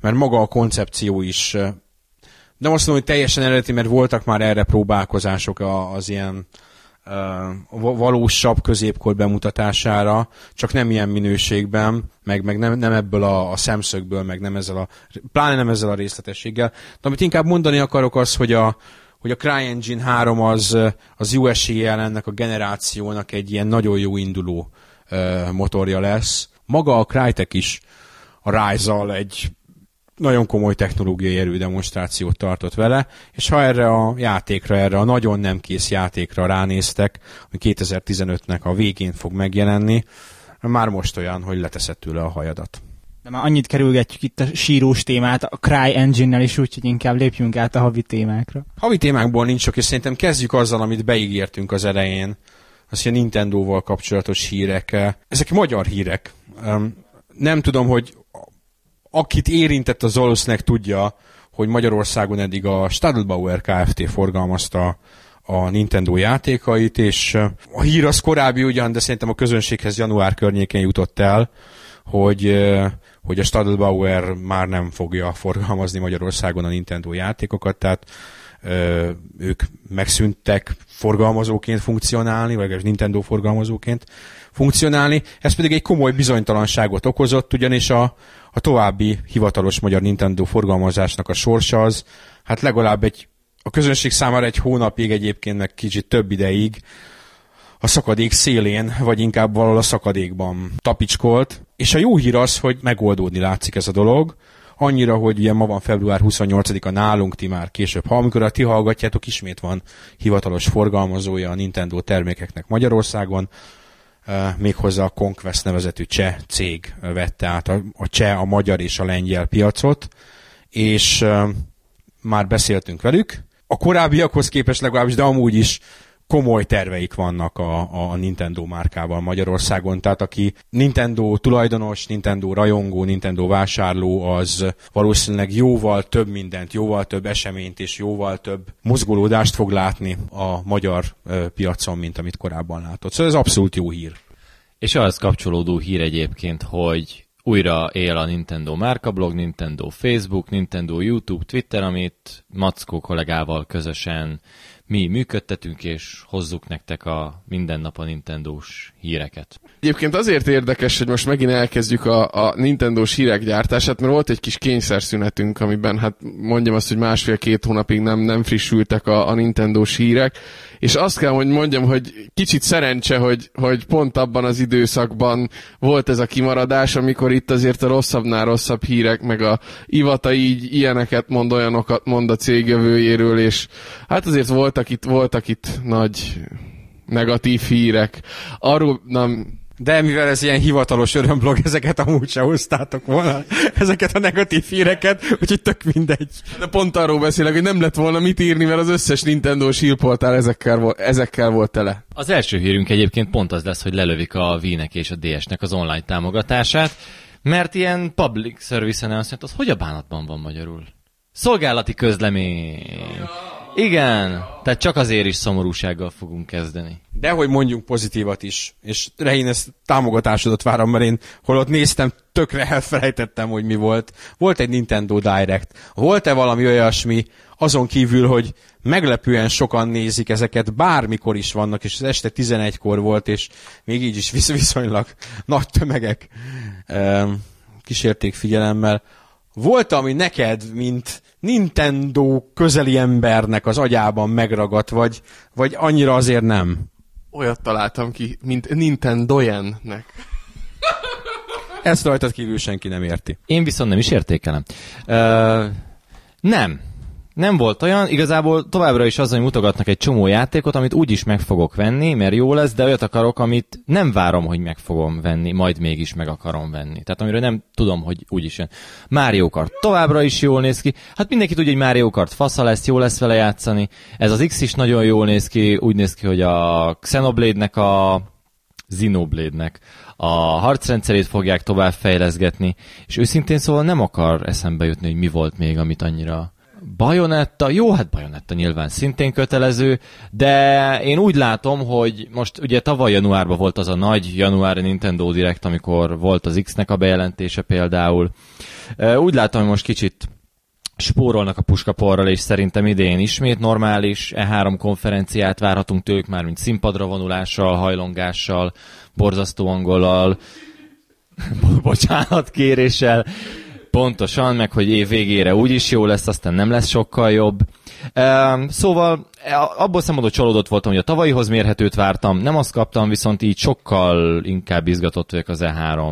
mert maga a koncepció is. De most mondom, hogy teljesen eredeti, mert voltak már erre próbálkozások az ilyen valósabb középkor bemutatására, csak nem ilyen minőségben, meg nem ebből a szemszögből, meg nem ezzel pláne nem ezzel a részletességgel. De amit inkább mondani akarok az, hogy a CryEngine 3 az jó eséllyel ennek a generációnak egy ilyen nagyon jó induló motorja lesz. Maga a Crytek is a Rise-al egy nagyon komoly technológiai erődemonstrációt tartott vele, és ha erre a játékra, erre a nagyon nem kész játékra ránéztek, ami 2015-nek a végén fog megjelenni, már most olyan, hogy leteszed tőle a hajadat. De már annyit kerülgetjük itt a sírós témát a CryEngine-nel is, úgyhogy inkább lépjünk át a havi témákra. Havi témákból nincs sok, és szerintem kezdjük azzal, amit beígértünk az elején, az, hogy a Nintendo-val kapcsolatos hírek. Ezek magyar hírek. Nem tudom, hogy akit érintett, az valószínűleg tudja, hogy Magyarországon eddig a Stadelbauer Kft. Forgalmazta a Nintendo játékait, és a hír az korábbi ugyan, de szerintem a közönséghez január környékén jutott el, hogy a Stadelbauer már nem fogja forgalmazni Magyarországon a Nintendo játékokat, tehát ők megszűntek forgalmazóként funkcionálni, vagy Nintendo forgalmazóként funkcionálni. Ez pedig egy komoly bizonytalanságot okozott, ugyanis a további hivatalos magyar Nintendo forgalmazásnak a sorsa az, hát legalább a közönség számára egy hónapig, egyébként meg kicsit több ideig a szakadék szélén, vagy inkább valahol a szakadékban tapicskolt. És a jó hír az, hogy megoldódni látszik ez a dolog, annyira, hogy ugye ma van február 28-a nálunk, ti már később. Ha amikor ti hallgatjátok, ismét van hivatalos forgalmazója a Nintendo termékeknek Magyarországon, méghozzá a Conquest nevezetű cseh cég vette át a cseh, a magyar és a lengyel piacot, és már beszéltünk velük. A korábbiakhoz képest legalábbis, de amúgy is komoly terveik vannak a Nintendo márkával Magyarországon, tehát aki Nintendo tulajdonos, Nintendo rajongó, Nintendo vásárló, az valószínűleg jóval több mindent, jóval több eseményt és jóval több mozgolódást fog látni a magyar piacon, mint amit korábban látott. Szóval ez abszolút jó hír. És az kapcsolódó hír egyébként, hogy újra él a Nintendo márkablog, Nintendo Facebook, Nintendo YouTube, Twitter, amit Mackó kollégával közösen mi működtetünk, és hozzuk nektek a minden nap a Nintendós híreket. Egyébként azért érdekes, hogy most megint elkezdjük a Nintendós hírek gyártását, mert volt egy kis kényszerszünetünk, amiben hát mondjam azt, hogy másfél-két hónapig nem frissültek a Nintendós hírek, és azt kell, hogy mondjam, hogy kicsit szerencse, hogy pont abban az időszakban volt ez a kimaradás, amikor itt azért a rosszabbnál rosszabb hírek, meg a Iwata így ilyeneket mond, olyanokat mond a cég jövőjéről, és hát azért voltak itt nagy negatív hírek. Arról nem... De mivel ez ilyen hivatalos örömblog, ezeket amúgy se hoztátok volna, ezeket a negatív híreket, úgyhogy tök mindegy. De pont arról beszélek, hogy nem lett volna mit írni, mert az összes Nintendo-s hírportál ezekkel volt tele. Az első hírünk egyébként pont az lesz, hogy lelövik a Wii-nek és a DS-nek az online támogatását, mert ilyen public service-en azt mondja, az hogy a bánatban van magyarul? Szolgálati közlemény! Igen, tehát csak azért is szomorúsággal fogunk kezdeni. De hogy mondjunk pozitívat is, és én ezt támogatásodat várom, mert én holott néztem, tökre elfelejtettem, hogy mi volt. Volt egy Nintendo Direct. Volt-e valami olyasmi, azon kívül, hogy meglepően sokan nézik ezeket, bármikor is vannak, és az este 11-kor volt, és még így is viszonylag nagy tömegek kísérték figyelemmel. Volt, ami neked, mint Nintendo közeli embernek az agyában megragadt, vagy annyira azért nem? Olyat találtam ki, mint Nintendojennek. Ezt rajtad kívül senki nem érti. Én viszont nem is értékelem. Nem volt olyan, igazából továbbra is az, hogy mutogatnak egy csomó játékot, amit úgyis meg fogok venni, mert jó lesz, de olyat akarok, amit nem várom, hogy meg fogom venni, majd mégis meg akarom venni. Tehát amiről nem tudom, hogy úgyis jön. Mario Kart továbbra is jól néz ki. Hát mindenki tudja, hogy Mario Kart fasza lesz, jó lesz vele játszani. Ez az X is nagyon jól néz ki, úgy néz ki, hogy a Xenoblade-nek, a Xenoblade-nek a harcrendszerét fogják tovább fejleszgetni, és őszintén szóval nem akar eszembe jutni, hogy mi volt még, amit annyira... Bayonetta, jó, hát Bayonetta nyilván szintén kötelező, de én úgy látom, hogy most ugye tavaly januárban volt az a nagy januári Nintendo Direct, amikor volt az X-nek a bejelentése például. Úgy látom, hogy most kicsit spórolnak a puskaporral, és szerintem idén ismét normális E3 konferenciát várhatunk tőlük már, mint színpadra vonulással, hajlongással, borzasztó angollal, bocsánatkéréssel. Pontosan, meg hogy év végére úgyis jó lesz, aztán nem lesz sokkal jobb. Szóval abból szempontból csalódott voltam, hogy a tavalyihoz mérhetőt vártam, nem azt kaptam, viszont így sokkal inkább izgatott vagyok az E3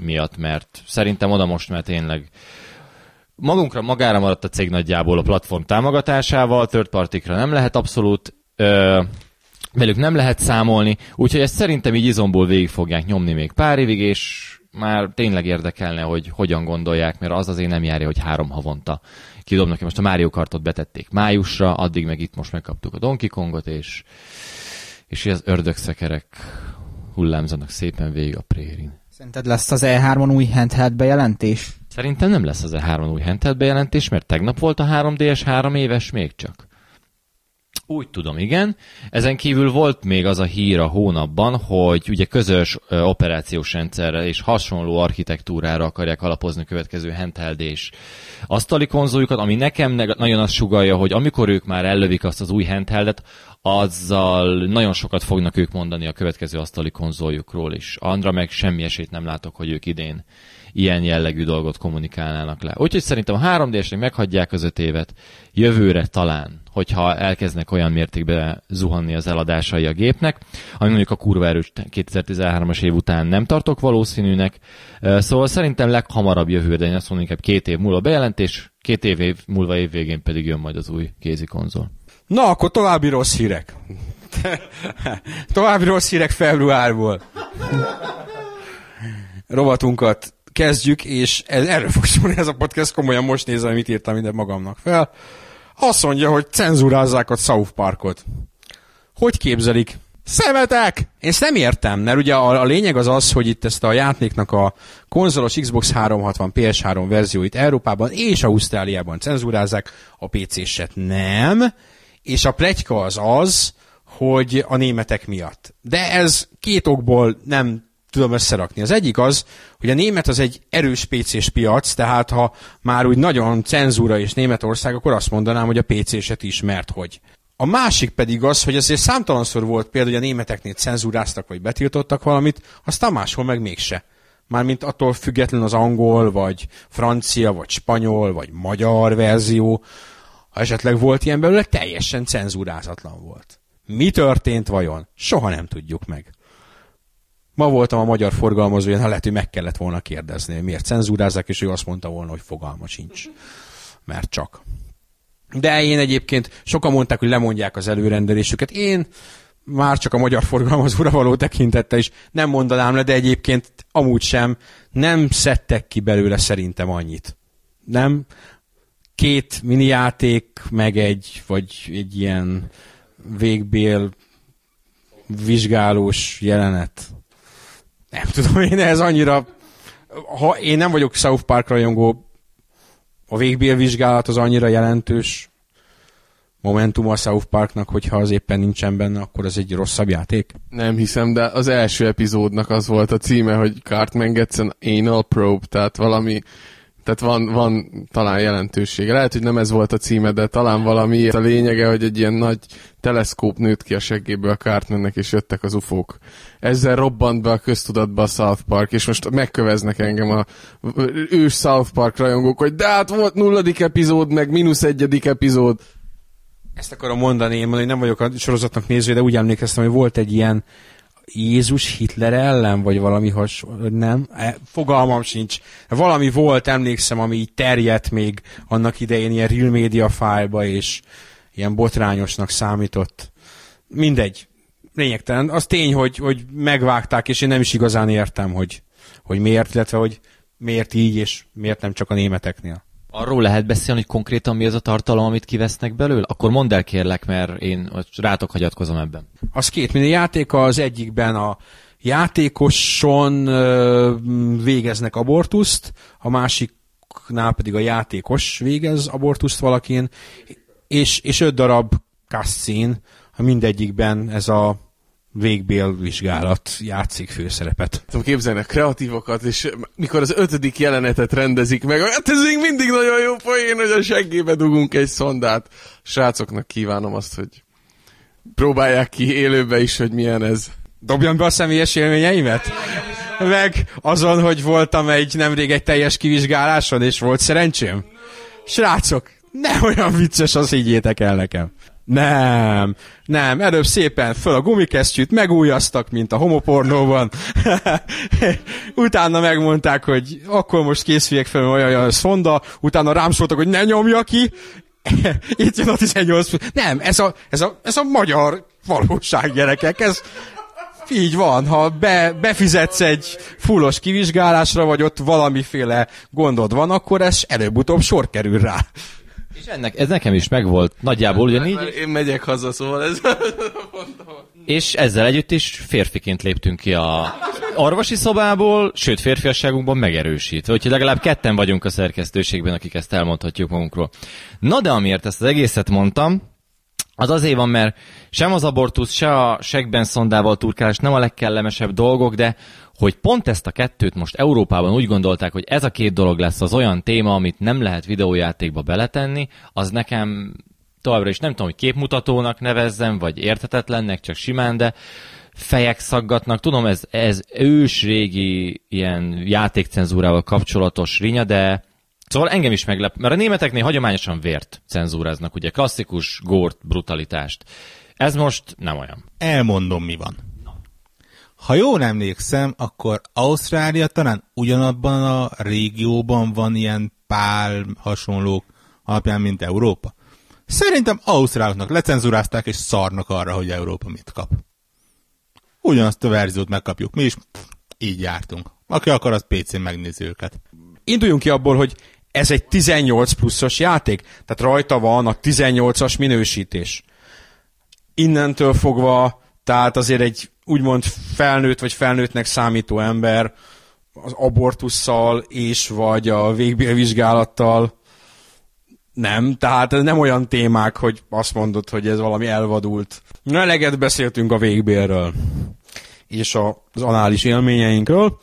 miatt, mert szerintem oda most már tényleg magára maradt a cég nagyjából a platform támogatásával, third party-kra nem lehet abszolút... velük nem lehet számolni, úgyhogy ezt szerintem így izomból végig fogják nyomni még pár évig, és már tényleg érdekelne, hogy hogyan gondolják, mert az azért nem járja, hogy 3 havonta kidobnak. Most a Mario Kartot betették májusra, addig meg itt most megkaptuk a Donkey Kongot, és az ördögszekerek hullámzanak szépen végig a prérin. Szerinted lesz az E3-on új handheld bejelentés? Szerintem nem lesz az E3-on új handheld bejelentés, mert tegnap volt a 3DS 3 éves még csak. Úgy tudom, igen. Ezen kívül volt még az a hír a hónapban, hogy ugye közös operációs rendszerre és hasonló architektúrára akarják alapozni a következő handheld és asztali konzoljukat, ami nekem nagyon azt sugallja, hogy amikor ők már ellövik azt az új handheldet, azzal nagyon sokat fognak ők mondani a következő asztali konzoljukról is. Andra meg semmi esélyt nem látok, hogy ők idén ilyen jellegű dolgot kommunikálnának le. Úgyhogy szerintem a 3D-esnek meghagyják az 5 évet, jövőre talán, hogyha elkezdnek olyan mértékben zuhanni az eladásai a gépnek, ami mondjuk a kurva erős 2013-as év után nem tartok valószínűnek. Szóval szerintem leghamarabb jövőre, én azt mondom, inkább 2 év múlva bejelentés, 2 év múlva évvégén pedig jön majd az új kézikonzol. Na, akkor további rossz hírek. További rossz hírek februárból. Rovatunkat kezdjük, és erről fog szólni ez a podcast, komolyan most nézem, mit írtam ide magamnak fel. Azt mondja, hogy cenzúrázzák a South Parkot. Hogy képzelik? Szemetek! Én ezt nem értem, mert ugye a lényeg az az, hogy itt ezt a játéknak a konzolos Xbox 360 PS3 verzióit Európában és Ausztráliában cenzúrázzák, a PC-set nem, és a pletyka az az, hogy a németek miatt. De ez 2 okból nem tudom összerakni. Az egyik az, hogy a német az egy erős PC-s piac, tehát ha már úgy nagyon cenzúra és Németország, akkor azt mondanám, hogy a PC-set is, mert hogy. A másik pedig az, hogy azért számtalanszor volt például, hogy a németeknél cenzúráztak, vagy betiltottak valamit, aztán máshol meg mégse. Mármint attól független az angol, vagy francia, vagy spanyol, vagy magyar verzió, ha esetleg volt ilyen belőle, teljesen cenzúrázatlan volt. Mi történt vajon? Soha nem tudjuk meg. Ma voltam a magyar forgalmazóján, ha lehet, hogy meg kellett volna kérdezni, miért cenzúrázzák, és ő azt mondta volna, hogy fogalma sincs. Mert csak. De én egyébként, sokan mondták, hogy lemondják az előrendelésüket. Én már csak a magyar forgalmazóra való tekintettel is nem mondanám le, de egyébként amúgy sem, nem szedtek ki belőle szerintem annyit. Nem? 2 minijáték, meg egy ilyen végbél vizsgálós jelenet. Nem tudom, én ez annyira... Ha én nem vagyok South Park rajongó, a végbél vizsgálat az annyira jelentős momentum a South Parknak, hogyha az éppen nincsen benne, akkor ez egy rosszabb játék? Nem hiszem, de az első epizódnak az volt a címe, hogy Cartman gets an anal probe, tehát valami, tehát van talán jelentősége. Lehet, hogy nem ez volt a címe, de talán valami a lényege, hogy egy ilyen nagy teleszkóp nőtt ki a seggéből a Cartmannek, és jöttek az ufók. Ezzel robbant be a köztudatba a South Park, és most megköveznek engem a ős South Park rajongók, hogy de hát volt 0. epizód, meg -1. epizód. Ezt akarom mondani, én nem vagyok a sorozatnak néző, de úgy emlékeztem, hogy volt egy ilyen Jézus Hitler ellen, vagy valami hasonló, nem? Fogalmam sincs. Valami volt, emlékszem, ami így terjedt még annak idején ilyen real media file-ba, és ilyen botrányosnak számított. Mindegy. Lényegtelen. Az tény, hogy megvágták, és én nem is igazán értem, hogy miért, illetve hogy miért így, és miért nem csak a németeknél. Arról lehet beszélni, hogy konkrétan mi az a tartalom, amit kivesznek belőle? Akkor mondd el, kérlek, mert én rátok hagyatkozom ebben. Az 2 minijáték, az egyikben a játékoson végeznek abortuszt, a másiknál pedig a játékos végez abortuszt valakin, és 5 darab cutscene, mindegyikben ez a végbélvizsgálat játszik főszerepet. Képzelnek kreatívokat, és mikor az 5. jelenetet rendezik meg, hát ez még mindig nagyon jó poén, hogy a seggébe dugunk egy szondát. Srácoknak kívánom azt, hogy próbálják ki élőbe is, hogy milyen ez. Dobjam be a személyes élményeimet? Meg azon, hogy voltam nemrég egy teljes kivizsgáláson, és volt szerencsém? Srácok, ne olyan vicces, azt higgyétek el nekem. Nem, előbb szépen föl a gumikesztyűt megújaztak, mint a homopornóban. Utána megmondták, hogy akkor most készüljek fel olyan szonda, utána rám szóltak, hogy ne nyomja ki. Itt jön a 18. Nem, ez a magyar valóság, gyerekek, ez így van, ha befizetsz egy fullos kivizsgálásra, vagy ott valamiféle gondod van, akkor ez előbb-utóbb sor kerül rá. És ez nekem is megvolt nagyjából ugyanígy. Én megyek haza, szóval ez... És ezzel együtt is férfiként léptünk ki a orvosi szobából, sőt férfiasságunkban megerősítve. Úgyhogy legalább ketten vagyunk a szerkesztőségben, akik ezt elmondhatjuk magunkról. Na de amiért ezt az egészet mondtam, az azért van, mert sem az abortusz, se a seggben szondával turkálás nem a legkellemesebb dolgok, de hogy pont ezt a kettőt most Európában úgy gondolták, hogy ez a 2 dolog lesz az olyan téma, amit nem lehet videójátékba beletenni, az nekem továbbra is nem tudom, hogy képmutatónak nevezzem, vagy érthetetlennek, csak simán, de fejek szaggatnak. Tudom, ez ősrégi ilyen játékcenzúrával kapcsolatos rinya, de szóval engem is meglep, mert a németeknél hagyományosan vért cenzúráznak, ugye klasszikus górt, brutalitást. Ez most nem olyan. Elmondom, mi van. Ha jól emlékszem, akkor Ausztrália talán ugyanabban a régióban van ilyen pálm hasonlók alapján, mint Európa. Szerintem ausztráloknak lecenzúrázták, és szarnak arra, hogy Európa mit kap. Ugyanazt a verziót megkapjuk mi is, így jártunk. Aki akar, az PC-n megnézi őket. Induljunk ki abból, hogy ez egy 18 pluszos játék, tehát rajta van a 18-as minősítés. Innentől fogva, tehát azért egy úgymond felnőtt vagy felnőttnek számító ember az abortusszal és vagy a végbélvizsgálattal nem, tehát nem olyan témák, hogy azt mondod, hogy ez valami elvadult. Eleget beszéltünk a végbélről és az anális élményeinkről,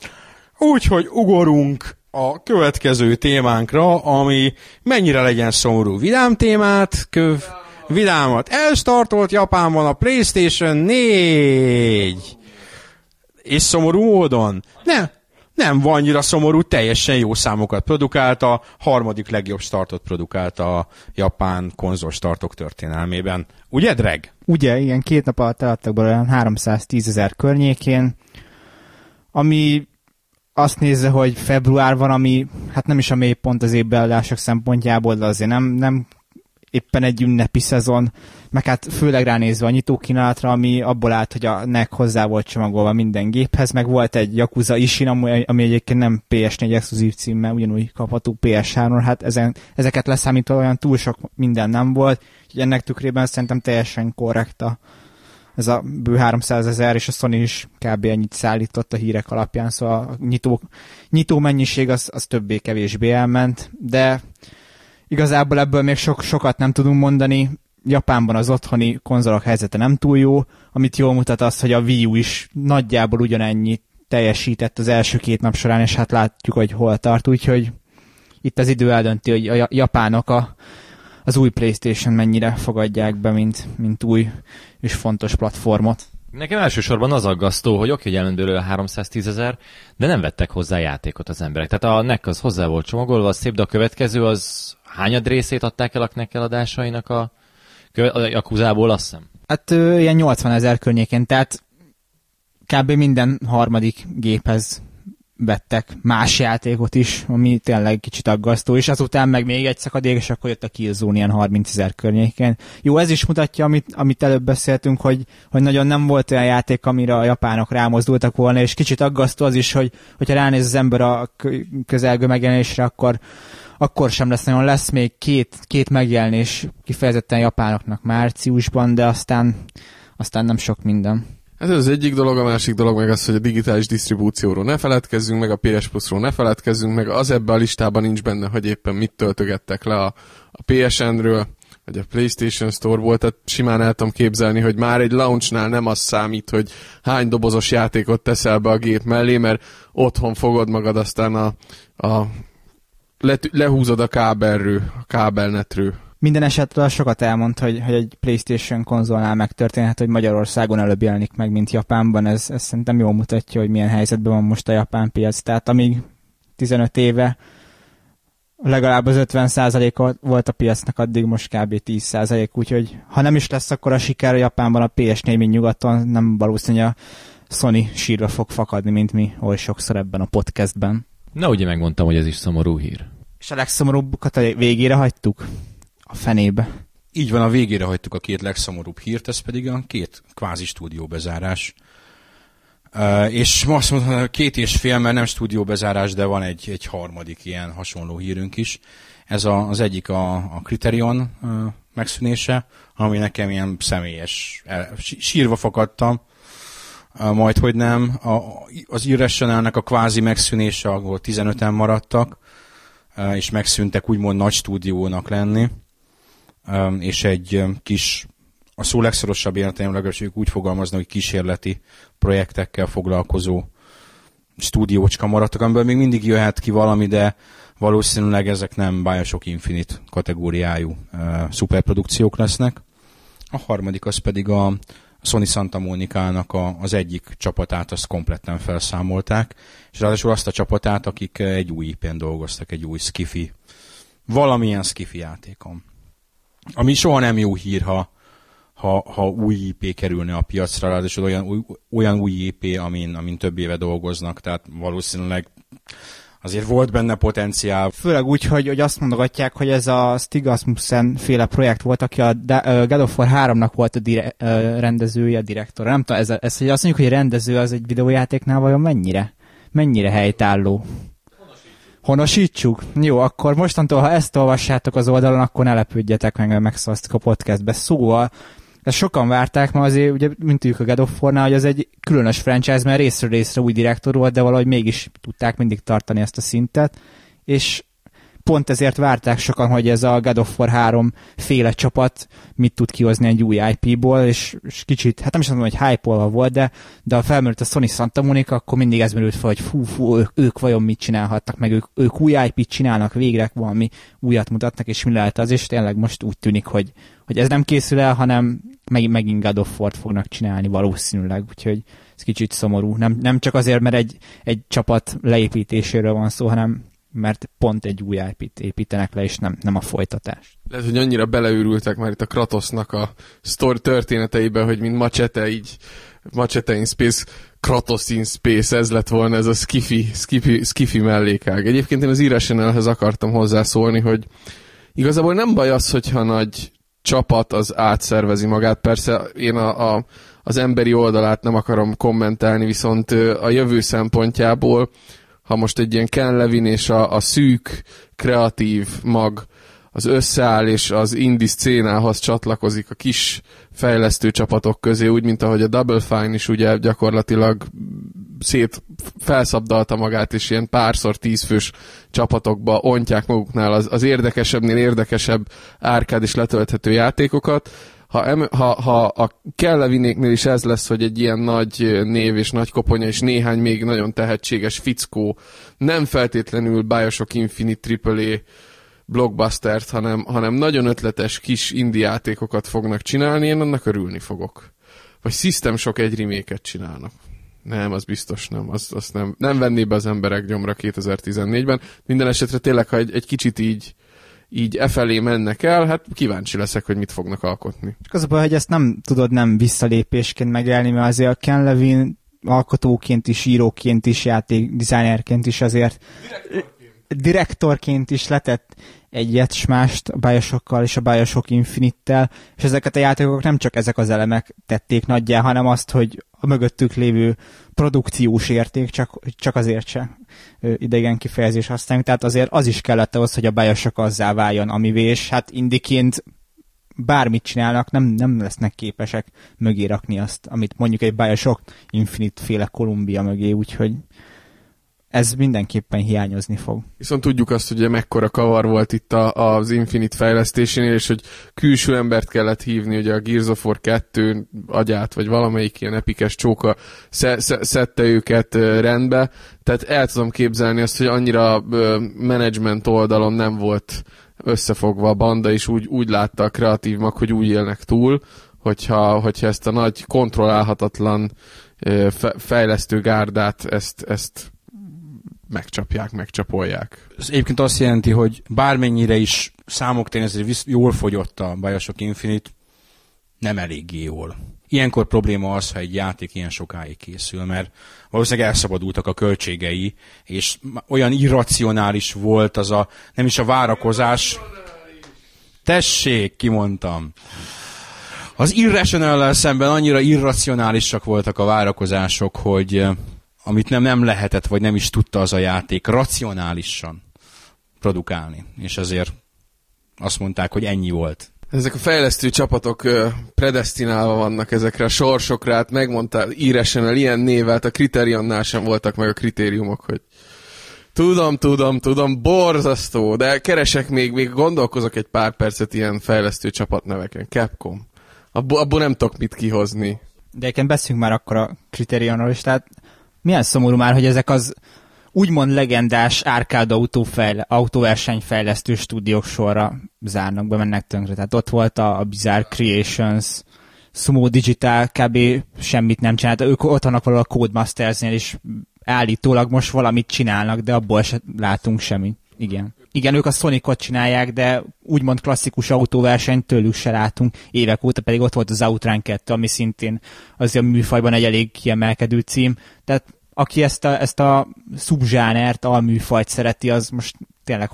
úgyhogy ugorunk a következő témánkra, ami mennyire legyen szomorú vidám témát, vidámat elstartolt Japánban a PlayStation 4. És szomorú módon? Nem van annyira szomorú, teljesen jó számokat produkálta, 3. legjobb startot produkálta a japán konzol startok történelmében. Ugye, Dreg? Ugye, igen, 2 nap alatt eladtak belőle 310 000 környékén, ami azt nézze, hogy február van, ami hát nem is a mélypont az évbeadások szempontjából, de azért nem éppen egy ünnepi szezon, meg hát főleg ránézve a nyitókínálatra, ami abból állt, hogy a NEC hozzá volt csomagolva minden géphez, meg volt egy Yakuza Ishin, ami egyébként nem PS4 exkluzív címmel, ugyanúgy kapható PS3-on, hát ezeket leszámítva olyan túl sok minden nem volt, hogy ennek tükrében szerintem teljesen korrekta. Ez a bő 300 000, és a Sony is kb. Ennyit szállított a hírek alapján, szóval a nyitó mennyiség az többé-kevésbé elment, de igazából ebből még sokat nem tudunk mondani. Japánban az otthoni konzolok helyzete nem túl jó, amit jól mutat az, hogy a Wii U is nagyjából ugyanennyit teljesített az első két nap során, és hát látjuk, hogy hol tart, úgyhogy itt az idő eldönti, hogy a japánok az új PlayStation mennyire fogadják be, mint új és fontos platformot. Nekem elsősorban az aggasztó, hogy oké, hogy elment belőle 310 000, de nem vettek hozzá játékot az emberek. Tehát a NEC az hozzá volt csomagolva, az szép, de a következő az hányad részét adták el a NEC eladásainak a Yakuzából, azt hiszem? Hát ilyen 80 000 környékén, tehát kb. Minden harmadik géphez vettek más játékot is, ami tényleg kicsit aggasztó, és azután meg még egy szakadék, és akkor jött a Killzone ilyen 30 000 környéken. Jó, ez is mutatja, amit előbb beszéltünk, hogy nagyon nem volt olyan játék, amire a japánok rámozdultak volna, és kicsit aggasztó az is, hogyha ránéz az ember a közelgő megjelenésre, akkor sem lesz nagyon. Lesz még két megjelenés kifejezetten japánoknak márciusban, de aztán nem sok minden. Ez az egyik dolog, a másik dolog meg az, hogy a digitális disztribúcióról ne feledkezzünk, meg a PS Plus-ról ne feledkezzünk, meg az ebben a listában nincs benne, hogy éppen mit töltögettek le a PSN-ről, vagy a PlayStation Store-ból, tehát simán el tudom képzelni, hogy már egy launchnál nem az számít, hogy hány dobozos játékot teszel be a gép mellé, mert otthon fogod magad, aztán lehúzod a kábelről, a kábelnetről. Minden esetről sokat elmond, hogy egy PlayStation konzolnál megtörténhet, hogy Magyarországon előbb jelenik meg, mint Japánban. Ez szerintem jól mutatja, hogy milyen helyzetben van most a japán piac. Tehát amíg 15 éve legalább az 50% volt a piacnak, addig most kb. 10%, úgyhogy ha nem is lesz akkor a siker a Japánban, a PS4, mint nyugaton, nem valószínű, a Sony sírva fog fakadni, mint mi oly sokszor ebben a podcastben. Na, ugye megmondtam, hogy ez is szomorú hír. És a legszomorúbbakat a végére hagytuk? A fenébe. Így van, a végére hagytuk a két legszomorúbb hírt, ez pedig a két kvázi stúdióbezárás. És ma azt mondom, 2,5, mert nem stúdióbezárás, de van egy harmadik ilyen hasonló hírünk is. Ez az egyik a Criterion megszűnése, ami nekem ilyen személyes, sírva fakadtam, majdhogy nem. Az Irrational-nek a kvázi megszűnése, ahol 15-en maradtak, és megszűntek úgymond nagy stúdiónak lenni, és egy kis, a szó legszorosabb értelemben, legalábbis ők úgy fogalmaznak, hogy kísérleti projektekkel foglalkozó stúdiócska maradtak, amiből még mindig jöhet ki valami, de valószínűleg ezek nem BioShock Infinite kategóriájú szuperprodukciók lesznek. A harmadik az pedig a Sony Santa Monica-nak az egyik csapatát, azt kompletten felszámolták, és ráadásul azt a csapatát, akik egy új IP-en dolgoztak, egy új skifi, valamilyen skifi játékon. Ami soha nem jó hír, ha új IP kerülne a piacra, ráadásul olyan új IP, amin több éve dolgoznak, tehát valószínűleg azért volt benne potenciál. Főleg úgy, hogy azt mondogatják, hogy ez a Stig Asmussen féle projekt volt, aki a God of War 3-nak volt a rendezője, a direktora. Nem tudom, ez, hogy azt mondjuk, hogy rendező az egy videójátéknál vajon mennyire helytálló? Honosítsuk? Jó, akkor mostantól, ha ezt olvassátok az oldalon, akkor ne lepődjetek meg, mert megszavaztuk a podcastbe. Szóval, ezt sokan várták, ma azért, ugye, mint tudjuk a God of War-nál, hogy ez egy különös franchise, mert részről részre új direktor volt, de valahogy mégis tudták mindig tartani ezt a szintet, és pont ezért várták sokan, hogy ez a God of War 3 féle csapat mit tud kihozni egy új IP-ból, és kicsit, hát nem is mondom, hogy hype-olva volt, de ha felmerült a Sony Santa Monica, akkor mindig ez merült fel, hogy ők vajon mit csinálhatnak, meg ők új IP-t csinálnak, végre valami újat mutatnak, és mi lehet az, és tényleg most úgy tűnik, hogy ez nem készül el, hanem megint God of War-t fognak csinálni valószínűleg, úgyhogy ez kicsit szomorú. Nem csak azért, mert egy csapat leépítéséről van szó, hanem mert pont egy új IP-t építenek le, és nem a folytatást. Lehet, hogy annyira beleőrültek már itt a Kratosznak a sztori történeteiben, hogy mint Machete in Space, Kratos in Space, ez lett volna ez a skifi mellékág. Egyébként én az Irrationalhez akartam hozzászólni, hogy Igazából nem baj az, hogyha nagy csapat az átszervezi magát. Persze én az emberi oldalát nem akarom kommentálni, viszont a jövő szempontjából, ha most egy ilyen Ken Levine és a szűk, kreatív mag az összeáll, és az indie szcénához csatlakozik a kis fejlesztő csapatok közé, úgy, mint ahogy a Double Fine is ugye gyakorlatilag szét felszabdalta magát, és ilyen párszor 10 fős csapatokba ontják maguknál az érdekesebbnél érdekesebb árkád és letölthető játékokat. Ha a Ken Levinéknél is ez lesz, hogy egy ilyen nagy név és nagy koponya és néhány még nagyon tehetséges fickó, nem feltétlenül BioShock Infinite AAA blockbustert, hanem nagyon ötletes kis indie játékokat fognak csinálni, én annak örülni fogok. Vagy System Shock egy remake-et csinálnak. Nem, az biztos nem. Azt nem venné be az emberek gyomra 2014-ben. Minden esetre tényleg, ha egy kicsit így efelé mennek el, hát kíváncsi leszek, hogy mit fognak alkotni. Csak az a baj, hogy ezt nem tudod nem visszalépésként megelni, mert azért a Ken Levine alkotóként is, íróként is, játékdizájnerként is azért direktorként is letett egyet s mást a BioShockkal és a BioShock Infinite-tel, és ezeket a játékokat nem csak ezek az elemek tették nagyjá, hanem azt, hogy a mögöttük lévő produkciós érték csak azért se idegen kifejezés használjuk, tehát azért az is kellett ahhoz, hogy a BioShock azzá váljon, amivé, és hát indiként bármit csinálnak, nem lesznek képesek mögé rakni azt, amit mondjuk egy BioShock Infinite féle Columbia mögé, úgyhogy ez mindenképpen hiányozni fog. Viszont tudjuk azt, hogy mekkora kavar volt itt az Infinite fejlesztésénél, és hogy külső embert kellett hívni, ugye a Gears of War 2 agyát, vagy valamelyik ilyen epikes csóka szedte őket rendbe. Tehát el tudom képzelni azt, hogy annyira management oldalon nem volt összefogva a banda, és úgy látta a kreatív mag, hogy úgy élnek túl, hogyha ezt a nagy, kontrollálhatatlan fejlesztő gárdát, ezt megcsapolják. Ez egyébként azt jelenti, hogy bármennyire is számok tényleg jól fogyott a BioShock Infinite, nem eléggé jól. Ilyenkor probléma az, ha egy játék ilyen sokáig készül, mert valószínűleg elszabadultak a költségei, és olyan irracionális volt az a, nem is a várakozás. Tessék, kimondtam. Az irrational-lel szemben annyira irracionálisak voltak a várakozások, hogy amit nem lehetett, vagy nem is tudta az a játék racionálisan produkálni. És ezért azt mondták, hogy ennyi volt. Ezek a fejlesztő csapatok predesztinálva vannak ezekre a sorsokra, hát megmondták íresen el ilyen névet, a Criterionnál sem voltak meg a kritériumok, hogy tudom, borzasztó, de keresek még gondolkozok egy pár percet ilyen fejlesztő csapatneveken. Capcom. Abból nem tudok mit kihozni. De egyébként beszélünk már akkor a Criterionról is, tehát milyen szomorú már, hogy ezek az úgymond legendás árkád autóversenyfejlesztő stúdiók sorra zárnak be, mennek tönkre. Tehát ott volt a Bizarre Creations, Sumo Digital, kb. Semmit nem csinálta. Ők ott vannak valahol a Codemastersnél, és állítólag most valamit csinálnak, de abból sem látunk semmit. Igen, ők a Sonicot csinálják, de úgymond klasszikus autóversenyt tőlük se látunk. Évek óta pedig ott volt az Outrun 2, ami szintén azért a műfajban egy elég kiemelkedő cím. Tehát aki ezt a szubzsánert, alműfajt szereti, az most tényleg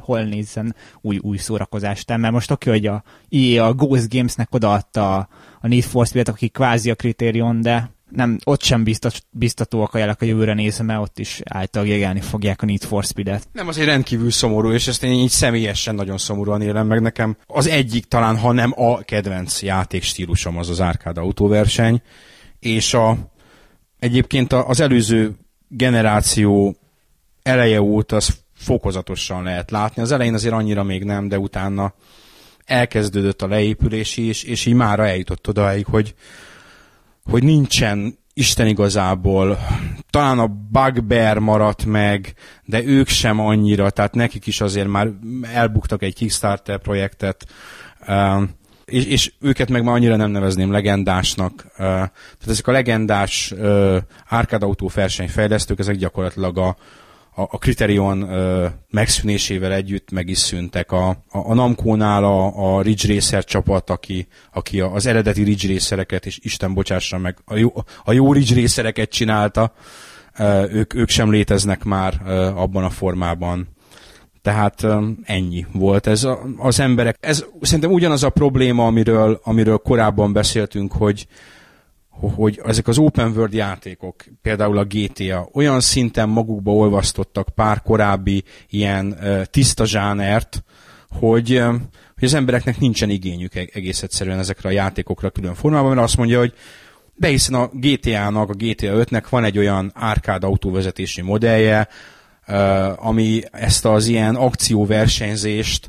hol nézzen új szórakozást. Mert most oké, hogy a EA a Ghost Gamesnek odaadta a Need for Speed-et, aki kvázi a Criterion, de nem, ott sem biztatóak a jelek a jövőre nézve, mert ott is általában jegelni fogják a Need for Speed-et. Nem, az egy rendkívül szomorú, és ezt én így személyesen nagyon szomorúan élem meg nekem. Az egyik talán, ha nem a kedvenc játékstílusom az az árkád autóverseny, és egyébként az előző generáció eleje óta az fokozatosan lehet látni. Az elején azért annyira még nem, de utána elkezdődött a leépülés is, és így mára eljutott odáig, hogy nincsen Isten igazából, talán a Bugbear maradt meg, de ők sem annyira, tehát nekik is azért már elbuktak egy Kickstarter projektet, és őket meg már annyira nem nevezném legendásnak. Tehát ezek a legendás árkádautó versenyfejlesztők, ezek gyakorlatilag a Criterion megszűnésével együtt meg is szűntek. A Namco-nál a Ridge Racer csapat, aki az eredeti Ridge Racereket, és Isten bocsássa meg, a jó Ridge Racereket csinálta, ők sem léteznek már abban a formában. Tehát ennyi volt ez az emberek. Ez szerintem ugyanaz a probléma, amiről korábban beszéltünk, hogy ezek az open world játékok, például a GTA, olyan szinten magukba olvasztottak pár korábbi ilyen tiszta zsánert, hogy az embereknek nincsen igényük egész egyszerűen ezekre a játékokra külön formában, mert azt mondja, hogy de hiszen a GTA-nak, a GTA 5-nek van egy olyan árkád autóvezetési modellje, ami ezt az ilyen akcióversenyzést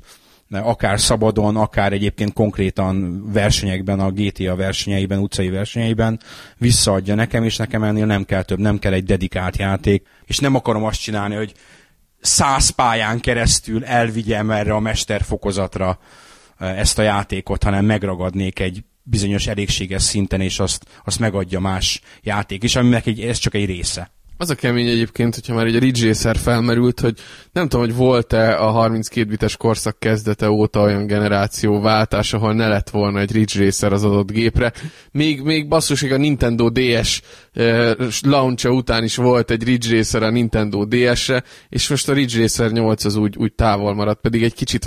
akár szabadon, akár egyébként konkrétan versenyekben, a GTA versenyeiben, utcai versenyeiben visszaadja nekem, és nekem ennél nem kell több, nem kell egy dedikált játék, és nem akarom azt csinálni, hogy 100 pályán keresztül elvigyem erre a mesterfokozatra ezt a játékot, hanem megragadnék egy bizonyos elégséges szinten, és azt megadja más játék is, aminek ez csak egy része. Az a kemény egyébként, hogyha már egy Ridge Racer felmerült, hogy nem tudom, hogy volt-e a 32 bites korszak kezdete óta olyan generációváltás, ahol ne lett volna egy Ridge Racer az adott gépre. Még basszusig a Nintendo DS launch-a után is volt egy Ridge Racer a Nintendo DS-re, és most a Ridge Racer 8 az úgy távol maradt, pedig egy kicsit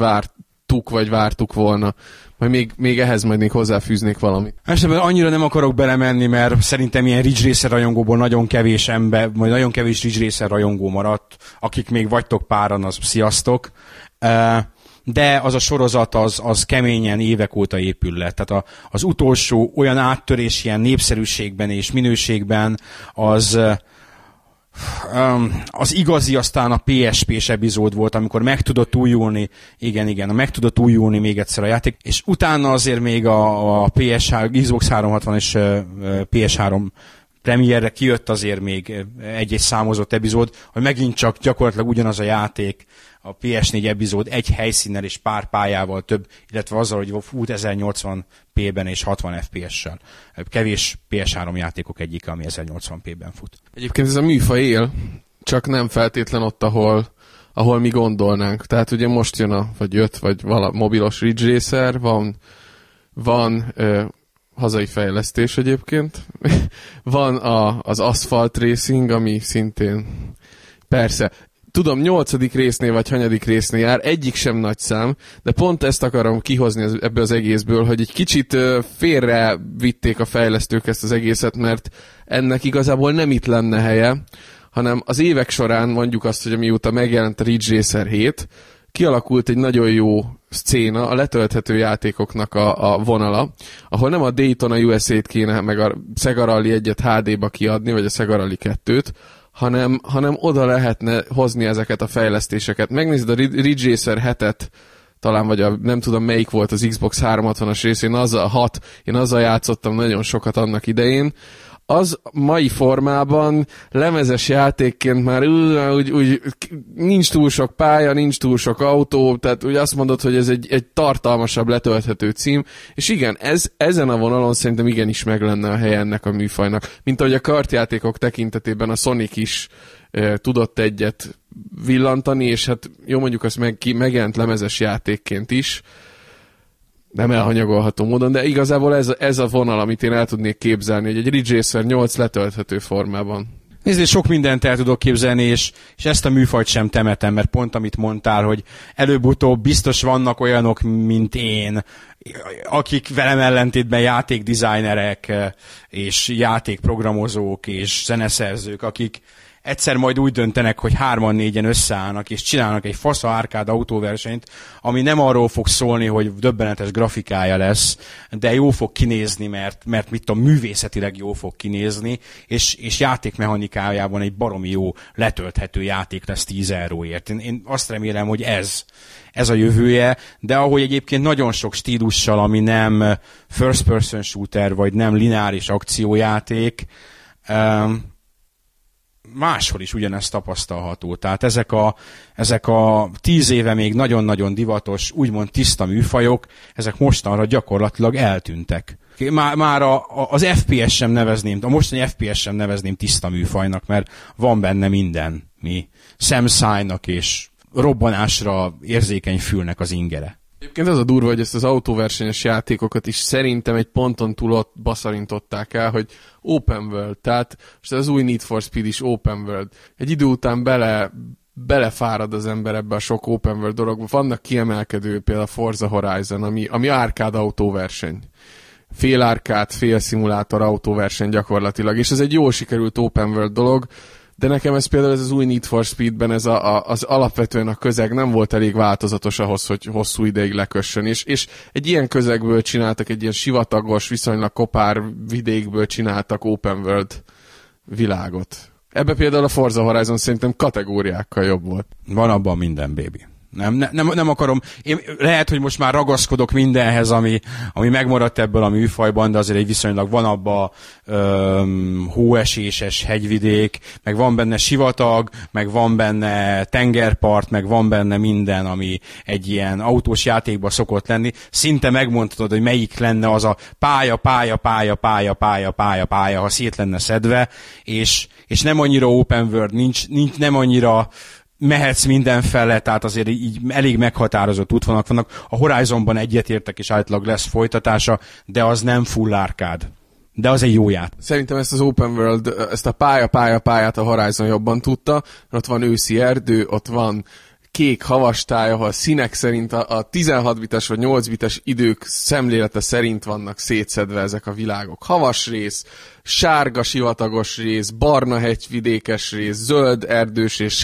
vártuk volna. Majd még ehhez majd még hozzáfűznék valamit. Esetben annyira nem akarok belemenni, mert szerintem ilyen Ridge Racer rajongóból nagyon kevés Ridge Racer rajongó maradt, akik még vagytok páran, az sziasztok. De az a sorozat az keményen évek óta épül le. Tehát az utolsó olyan áttörés ilyen népszerűségben és minőségben az igazi aztán a PSP-s epizód volt, amikor meg tudott újulni, igen, meg tudott újulni még egyszer a játék, és utána azért még a Xbox 360 és PS3 premierre kijött azért még egy-egy számozott epizód, hogy megint csak gyakorlatilag ugyanaz a játék, a PS4 epizód egy helyszínnel és pár pályával több, illetve azzal, hogy fut 1080p-ben és 60 FPS-sel. Kevés PS3 játékok egyik, ami 1080p-ben fut. Egyébként ez a műfaj él, csak nem feltétlen ott, ahol mi gondolnánk. Tehát ugye most jön a mobilos Ridge Racer, van hazai fejlesztés egyébként, van az Asphalt Racing, ami szintén persze, tudom, 8. résznél vagy hanyadik résznél jár, egyik sem nagy szám, de pont ezt akarom kihozni ebből az egészből, hogy egy kicsit félre vitték a fejlesztők ezt az egészet, mert ennek igazából nem itt lenne helye, hanem az évek során mondjuk azt, hogy amióta megjelent a Ridge Racer 7, kialakult egy nagyon jó szcéna, a letölthető játékoknak a vonala, ahol nem a Daytona USA-t kéne meg a Sega Rally 1-et HD-ba kiadni, vagy a Sega Rally 2-t, hanem oda lehetne hozni ezeket a fejlesztéseket. Megnézd a Ridge Racer 7-et, talán vagy nem tudom melyik volt az Xbox 360-as részén, én azzal játszottam nagyon sokat annak idején. Az mai formában lemezes játékként már úgy nincs túl sok pálya, nincs túl sok autó, tehát úgy azt mondod, hogy ez egy tartalmasabb letölthető cím, és igen, ezen a vonalon szerintem igenis meg lenne a helye ennek a műfajnak. Mint ahogy a kartjátékok tekintetében a Sonic is tudott egyet villantani, és hát jó, mondjuk azt megjelent lemezes játékként is, nem elhanyagolható módon, de igazából ez a vonal, amit én el tudnék képzelni, hogy egy Ridge Racer 8 letölthető formában. Nézd, sok mindent el tudok képzelni, és ezt a műfajt sem temetem, mert pont amit mondtál, hogy előbb-utóbb biztos vannak olyanok, mint én, akik velem ellentétben játékdesignerek, és játékprogramozók, és zeneszerzők, akik egyszer majd úgy döntenek, hogy 3-4-en összeállnak, és csinálnak egy fasza árkád autóversenyt, ami nem arról fog szólni, hogy döbbenetes grafikája lesz, de jó fog kinézni, mert mit tudom, művészetileg jó fog kinézni, és játékmechanikájában egy baromi jó letölthető játék lesz 10 euróért. Én azt remélem, hogy ez a jövője, de ahogy egyébként nagyon sok stílussal, ami nem first person shooter, vagy nem lineáris akciójáték, máshol is ugyanezt tapasztalható. Tehát ezek a 10 éve még nagyon-nagyon divatos, úgymond tiszta műfajok, ezek mostanra gyakorlatilag eltűntek. Már az FPS sem nevezném, a mostani FPS sem nevezném tiszta műfajnak, mert van benne minden, mi szemszájnak és robbanásra érzékeny fülnek az ingere. Egyébként az a durva, hogy ezt az autóversenyes játékokat is szerintem egy ponton túl ott baszarintották el, hogy open world, tehát most az új Need for Speed is open world. Egy idő után bele belefárad az ember ebbe a sok open world dologba. Vannak kiemelkedő például a Forza Horizon, ami árkád autóverseny. Fél árkád, fél szimulátor autóverseny gyakorlatilag, és ez egy jól sikerült open world dolog, de nekem ez például ez az új Need for Speedben ez az alapvetően a közeg nem volt elég változatos ahhoz, hogy hosszú ideig lekössön. És egy ilyen közegből csináltak, egy ilyen sivatagos, viszonylag kopár vidékből csináltak open world világot. Ebbe például a Forza Horizon szerintem kategóriákkal jobb volt. Van abban minden, baby. Nem akarom. Én lehet, hogy most már ragaszkodok mindenhez, ami megmaradt ebből a műfajban, de azért egy viszonylag van abba hóeséses hegyvidék, meg van benne sivatag, meg van benne tengerpart, meg van benne minden, ami egy ilyen autós játékban szokott lenni. Szinte megmondhatod, hogy melyik lenne az a pálya, ha szét lenne szedve, és nem annyira open world, nincs nem annyira mehetsz mindenfelle, tehát azért így elég meghatározott útvonalak vannak. A Horizonban egyetértek, és általában lesz folytatása, de az nem full arcade. De az egy jó játék. Szerintem ezt az open world, ezt a pályát a Horizon jobban tudta. Ott van őszi erdő, ott van kék havastály, ahol színek szerint a 16 bites vagy 8 bites idők szemlélete szerint vannak szétszedve ezek a világok. Havas rész, sárga sivatagos rész, barna hegyvidékes rész, zöld erdős és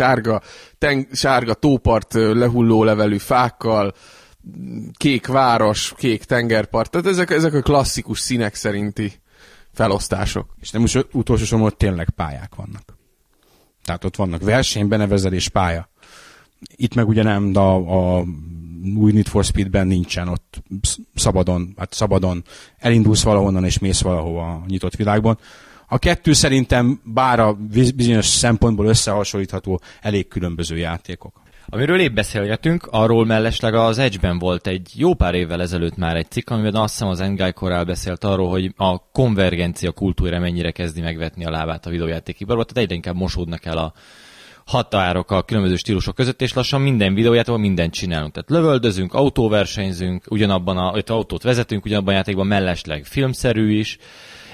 sárga tópart lehulló levelű fákkal, kék város, kék tengerpart. Tehát ezek a klasszikus színek szerinti felosztások. És nem utolsó soron, hogy tényleg pályák vannak. Tehát ott vannak versenybenevezelés pálya. Itt meg ugye nem, de a új Need for Speedben nincsen, ott szabadon elindulsz valahonnan és mész valahova a nyitott világban. A kettő szerintem bár a bizonyos szempontból összehasonlítható, elég különböző játékok. Amiről épp beszélgetünk, arról mellesleg az Edge-ben volt egy jó pár évvel ezelőtt már egy cikk, amiben azt hiszem az Engai Korál beszélt arról, hogy a konvergencia kultúra mennyire kezdi megvetni a lábát a videójátékiparban, tehát egyre inkább mosódnak el a határok a különböző stílusok között, és lassan minden videójátokban mindent csinálunk. Tehát lövöldözünk, autóversenyzünk, ugyanabban az autót vezetünk, ugyanabban a játékban mellesleg filmszerű is,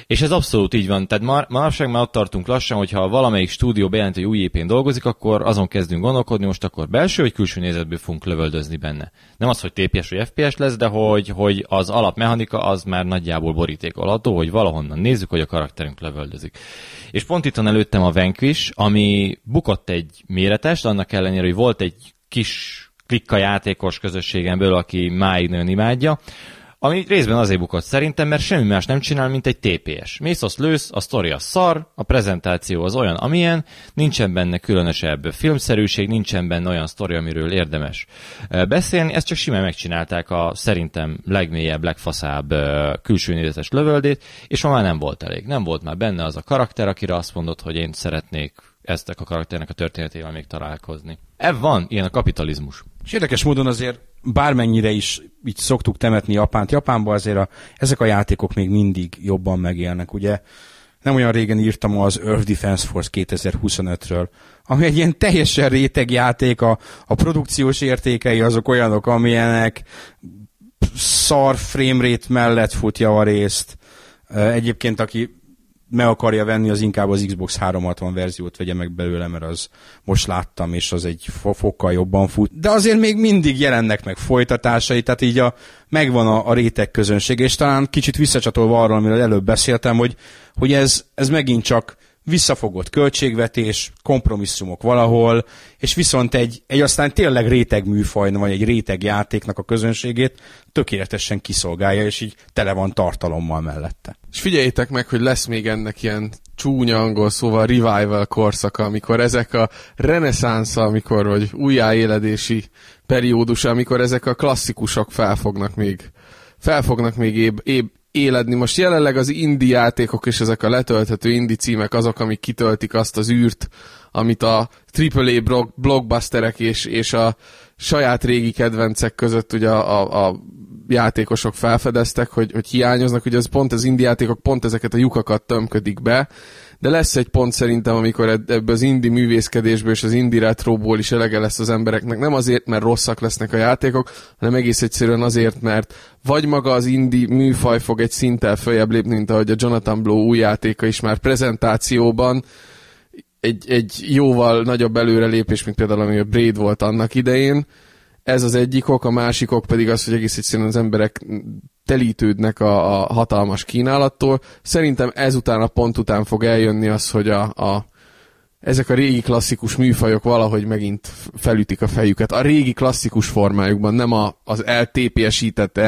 és ez abszolút így van. Tehát manapság már ott tartunk lassan, hogyha valamelyik stúdió bejelenti, hogy új épén dolgozik, akkor azon kezdünk gondolkodni, most akkor belső vagy külső nézetből fogunk lövöldözni benne. Nem az, hogy TPS vagy FPS lesz, de hogy az alapmechanika az már nagyjából borítékolható, hogy valahonnan nézzük, hogy a karakterünk lövöldözik. És pont itt van előttem a Vanquish, ami bukott egy méretest, annak ellenére, hogy volt egy kis klikka játékos közösségemből, aki máig nagyon imádja, ami részben azért bukott szerintem, mert semmi más nem csinál, mint egy TPS. Mész, azt lősz, a sztori a szar, a prezentáció az olyan, amilyen, nincsen benne különösebb filmszerűség, nincsen benne olyan sztori, amiről érdemes beszélni, ezt csak simán megcsinálták a szerintem legmélyebb, legfaszább külső nézetes lövöldét, és ma már nem volt elég. Nem volt már benne az a karakter, akire azt mondott, hogy én szeretnék ezt a karakternek a történetével még találkozni. Ebb van, ilyen a kapitalizmus. És érdekes módon azért bármennyire is így szoktuk temetni Japánt. Japánban azért ezek a játékok még mindig jobban megélnek, ugye? Nem olyan régen írtam az Earth Defense Force 2025-ről, ami egy ilyen teljesen réteg játék, a produkciós értékei azok olyanok, amilyenek szar frame rate mellett futja a részt. Egyébként, aki meg akarja venni, az inkább az Xbox 360 verziót vegye meg belőle, mert az most láttam, és az egy fokkal jobban fut. De azért még mindig jelennek meg folytatásai, tehát így megvan a réteg közönség, és talán kicsit visszacsatolva arról, amiről előbb beszéltem, hogy ez megint csak visszafogott költségvetés, kompromisszumok valahol, és viszont egy aztán tényleg réteg műfajna, vagy egy réteg játéknak a közönségét tökéletesen kiszolgálja, és így tele van tartalommal mellette. És figyeljétek meg, hogy lesz még ennek ilyen csúnya angol szóval revival korszaka, amikor ezek a reneszánsza, amikor vagy újjáéledési periódusa, amikor ezek a klasszikusok felfognak még éledni. Most jelenleg az indie játékok és ezek a letölthető indie címek azok, amik kitöltik azt az űrt, amit a AAA blockbusterek és a saját régi kedvencek között ugye a játékosok felfedeztek, hogy hiányoznak, ugye az indie játékok pont ezeket a lyukakat tömködik be, de lesz egy pont szerintem, amikor ebből az indie művészkedésből és az indie retróból is elege lesz az embereknek, nem azért, mert rosszak lesznek a játékok, hanem egész egyszerűen azért, mert vagy maga az indie műfaj fog egy szinttel följebb lépni, mint ahogy a Jonathan Blow új játéka is már prezentációban egy jóval nagyobb előrelépés, mint például ami a Braid volt annak idején. Ez az egyik ok, a másik ok pedig az, hogy egész egyszerűen az emberek telítődnek a hatalmas kínálattól. Szerintem ezután a pont után fog eljönni az, hogy ezek a régi klasszikus műfajok valahogy megint felütik a fejüket. A régi klasszikus formájukban, nem az LTP-esített,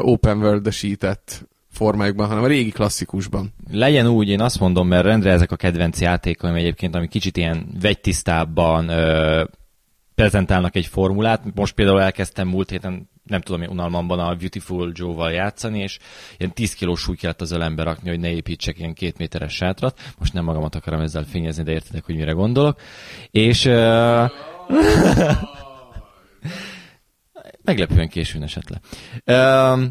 Open World-esített formájukban, hanem a régi klasszikusban. Legyen úgy, én azt mondom, mert rendre ezek a kedvenc játékaim egyébként, ami kicsit ilyen vegytisztábban prezentálnak egy formulát. Most például elkezdtem múlt héten, nem tudom, unalmamban a Beautiful Joe-val játszani, és ilyen 10 kilós súly kellett az ölembe rakni, hogy ne építsek ilyen 2 méteres sátrat. Most nem magamat akarom ezzel fényezni, de értetek, hogy mire gondolok. És meglepően későn esett le.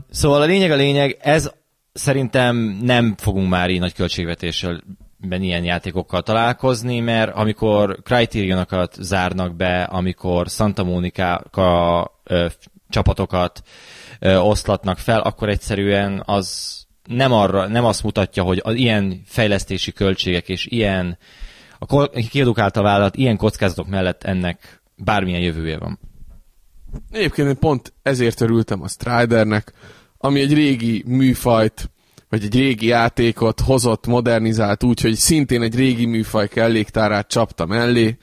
Szóval a lényeg, ez szerintem nem fogunk már így nagy költségvetéssel ilyen játékokkal találkozni, mert amikor Criterionokat zárnak be, amikor Santa Monica csapatokat oszlatnak fel, akkor egyszerűen az nem azt mutatja, hogy az ilyen fejlesztési költségek és ilyen a kiadók által vállalt ilyen kockázatok mellett ennek bármilyen jövője van. Egyébként pont ezért örültem a Stridernek, ami egy régi műfajt, vagy egy régi játékot hozott, modernizált úgy, hogy szintén egy régi műfaj kelléktárát csapta mellé,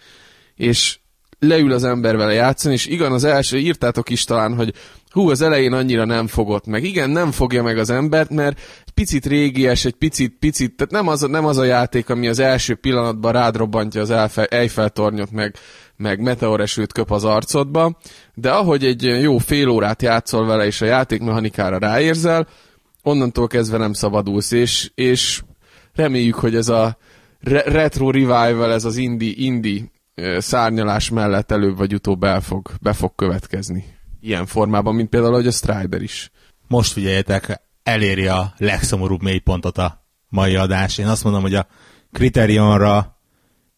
és leül az ember vele játszani, és igen, az első, írtátok is talán, hogy az elején annyira nem fogott meg. Igen, nem fogja meg az embert, mert egy picit régies, egy picit, tehát nem az a játék, ami az első pillanatban rád robbantja az Eiffel-tornyot, meg meteoresőt köp az arcodba, de ahogy egy jó fél órát játszol vele, és a játékmechanikára ráérzel, onnantól kezdve nem szabadulsz, és reméljük, hogy ez a retro revival, ez az indie szárnyalás mellett előbb vagy utóbb be fog következni. Ilyen formában, mint például, hogy a Strider is. Most figyeljetek, eléri a legszomorúbb mélypontot a mai adás. Én azt mondom, hogy a Criterionra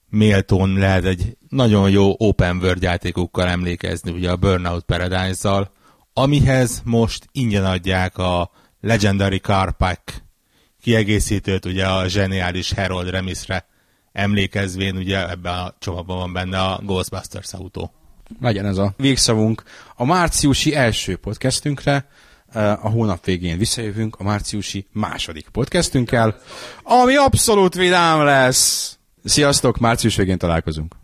méltón lehet egy nagyon jó open world játékokkal emlékezni, ugye a Burnout Paradise-zal, amihez most ingyen adják a Legendary Car Pack kiegészítőt, ugye a zseniális Harold Remisre emlékezvén, ugye ebben a csomagban van benne a Ghostbusters autó. Legyen ez a végszavunk. A márciusi első podcastünkre a hónap végén visszajövünk a márciusi második podcastünkkel, ami abszolút vidám lesz. Sziasztok, március végén találkozunk.